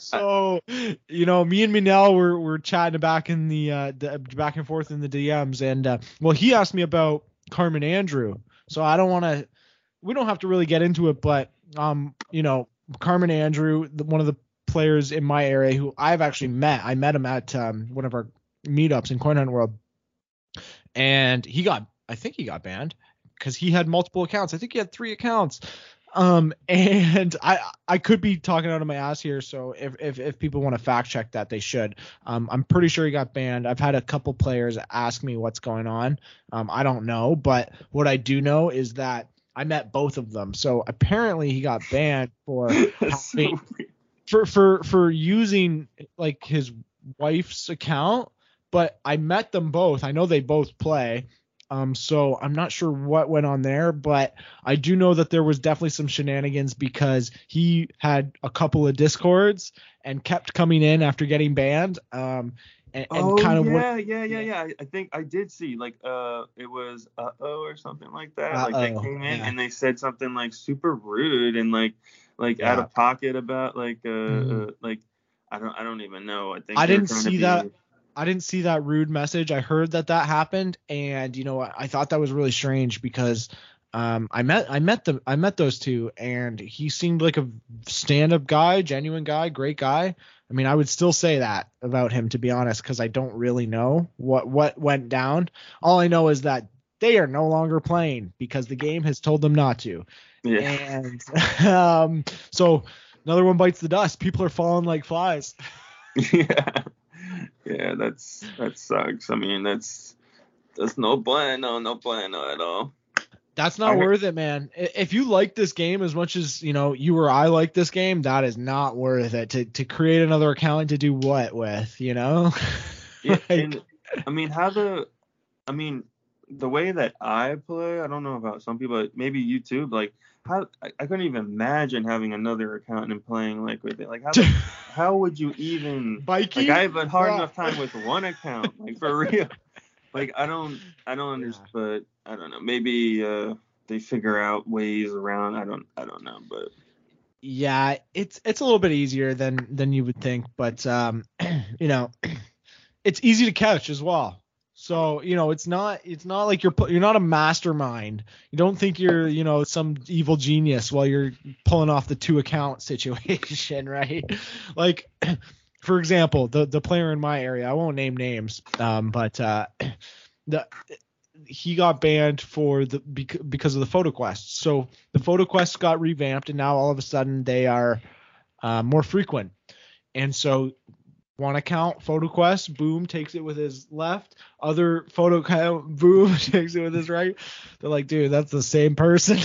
So you know, me and Minel were chatting back in the back and forth in the DMs, and he asked me about Carmen Andrew, so I don't want to. We don't have to really get into it, but, you know, Carmen Andrew, one of the players in my area who I've actually met. I met him at one of our meetups in Coin Hunt World, and he got banned because he had multiple accounts. I think he had 3 accounts. And I could be talking out of my ass here, so if people want to fact check that, they should. I'm pretty sure he got banned. I've had a couple players ask me what's going on. I don't know, but what I do know is that I met both of them. So apparently he got banned for for using like his wife's account, but I met them both. I know they both play. So I'm not sure what went on there, but I do know that there was definitely some shenanigans because he had a couple of Discords and kept coming in after getting banned. I think I did see like it was or something like that. Like they came in and they said something like super rude and like out of pocket about like I don't even know. I think I didn't see that. I didn't see that rude message. I heard that happened, and you know I thought that was really strange because I met those two, and he seemed like a stand-up guy, genuine guy, great guy. I mean, I would still say that about him, to be honest, because I don't really know what went down. All I know is that they are no longer playing because the game has told them not to. Yeah. And so another one bites the dust. People are falling like flies. Yeah. Yeah, that sucks. I mean, that's no bueno at all. That's not worth it, man. If you like this game as much as, you know, you or I like this game, that is not worth it to create another account to do what with, you know? Yeah, like, and, I mean, the way that I play, I don't know about some people, maybe YouTube, like, how I couldn't even imagine having another account and playing like with it. Like, how would you even? Mikey? Like, I have a hard enough time with one account, like, for real. Like, I don't understand, but I don't know. Maybe they figure out ways around. I don't know, but yeah, it's a little bit easier than you would think, but you know, it's easy to catch as well. So, you know, it's not like you're not a mastermind. You don't think you're, you know, some evil genius while you're pulling off the two account situation, right? Like, for example, the player in my area, I won't name names, but he got banned because of the photo quests. So the photo quests got revamped, and now all of a sudden they are more frequent. And so one account, photo quest, boom, takes it with his left. Other photo account, boom, takes it with his right. They're like, dude, that's the same person.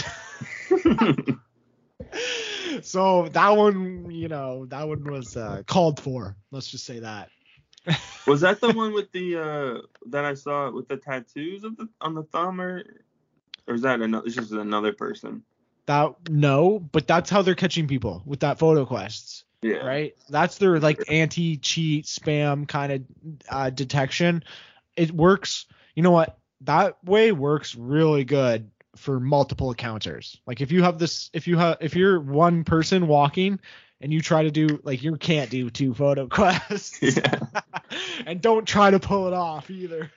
So that one, you know, that one was called for. Let's just say that. Was that the one with the that I saw with the tattoos on the thumb, or is that another? It's just another person. But that's how they're catching people with that photo quests. Yeah. Right. That's their like anti-cheat spam kind of detection. It works. You know what? That way works really good for multiple encounters. Like if you're one person walking and you try to do like you can't do two photo quests. Yeah. And don't try to pull it off either.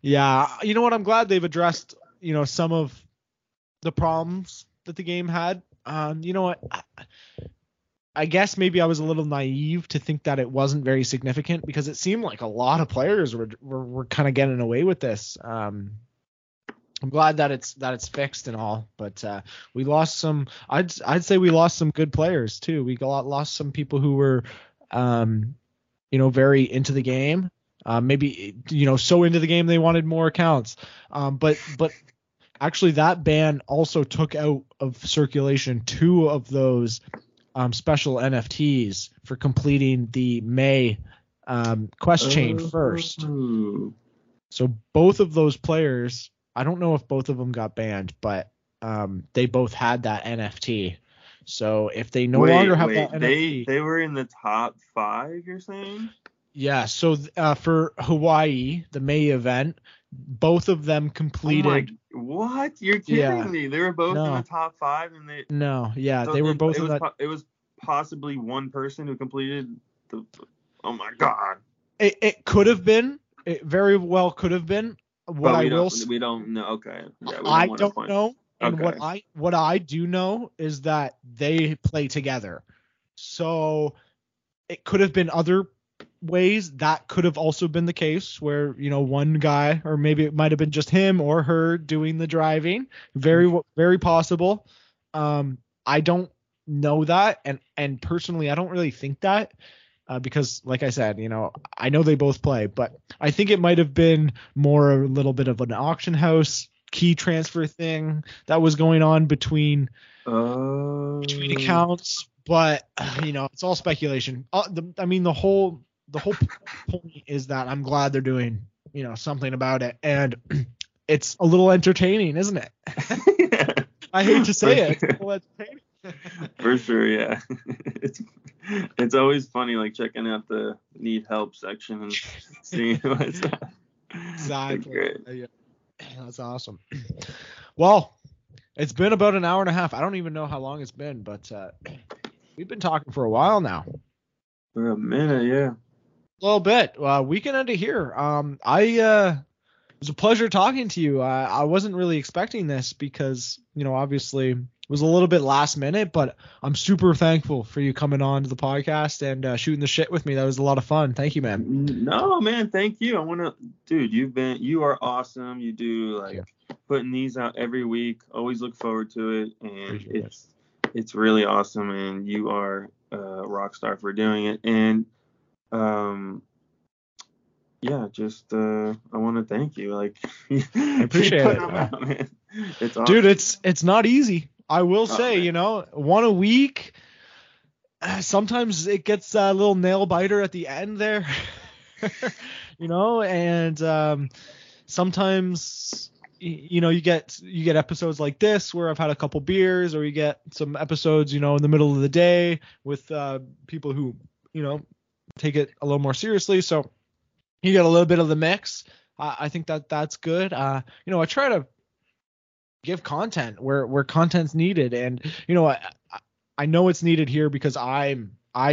Yeah. You know what? I'm glad they've addressed, you know, some of the problems that the game had. You know what? I guess maybe I was a little naive to think that it wasn't very significant because it seemed like a lot of players were kind of getting away with this. I'm glad that it's fixed and all, but we lost some. I'd say we lost some good players too. We lost some people who were, you know, very into the game. Maybe, you know, so into the game they wanted more accounts. But. Actually, that ban also took out of circulation two of those special NFTs for completing the May quest chain first. So both of those players, I don't know if both of them got banned, but they both had that NFT. So if they no longer have that NFT. They were in the top 5, you're saying? Yeah, so for Hawaii, the May event, both of them completed. Oh what? You're kidding me. They were both in the top 5 and they they were both in the top. It was possibly one person who completed the oh my god. It could have been. It very well could have been. We don't know. Okay. Yeah, I don't know. And what I do know is that they play together. So it could have been other ways that could have also been the case where, you know, one guy or maybe it might have been just him or her doing the driving. Very, very possible. I don't know that. And personally, I don't really think that because, like I said, you know, I know they both play, but I think it might have been more a little bit of an auction house key transfer thing that was going on between accounts. But, you know, it's all speculation. The whole point is that I'm glad they're doing, you know, something about it, and it's a little entertaining, isn't it? Yeah. I hate to say it, it's a little entertaining. For sure, yeah. It's always funny, like checking out the need help section and seeing what's up. Exactly. That's awesome. Well, it's been about an hour and a half. I don't even know how long it's been, but we've been talking for a while now. For a minute, yeah. A little bit. We can end it here. It was a pleasure talking to you. I wasn't really expecting this because, you know, obviously it was a little bit last minute, but I'm super thankful for you coming on to the podcast and shooting the shit with me. That was a lot of fun. Thank you, man. No, man. Thank you. You are awesome. You do like putting these out every week. Always look forward to it. And Appreciate it's, It's really awesome, and you are a rock star for doing it. And I want to thank you. Like, I appreciate it. Out, man. It's awesome. Dude, it's not easy. I will say, man. You know, one a week. Sometimes it gets a little nail biter at the end there, you know, and sometimes, you know, you get episodes like this where I've had a couple beers, or you get some episodes, you know, in the middle of the day with people who, you know, take it a little more seriously. So you get a little bit of the mix. I think that's good. You know, I try to give content where content's needed, and, you know, I know it's needed here because I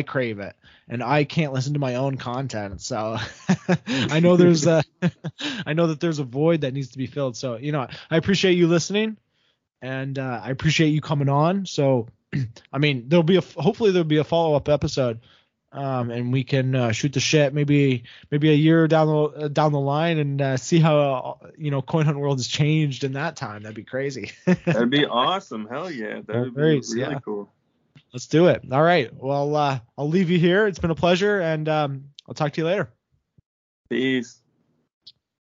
crave it, and I can't listen to my own content. So I know that there's a void that needs to be filled. So, you know, I appreciate you listening, and I appreciate you coming on. So, I mean, hopefully there'll be a follow-up episode, and we can shoot the shit maybe a year down the line, and see how, you know, Coin Hunt World has changed in that time. That'd be crazy. That'd be awesome. Hell yeah. That'd be really cool. Let's do it. All right. Well, I'll leave you here. It's been a pleasure, and I'll talk to you later. Peace.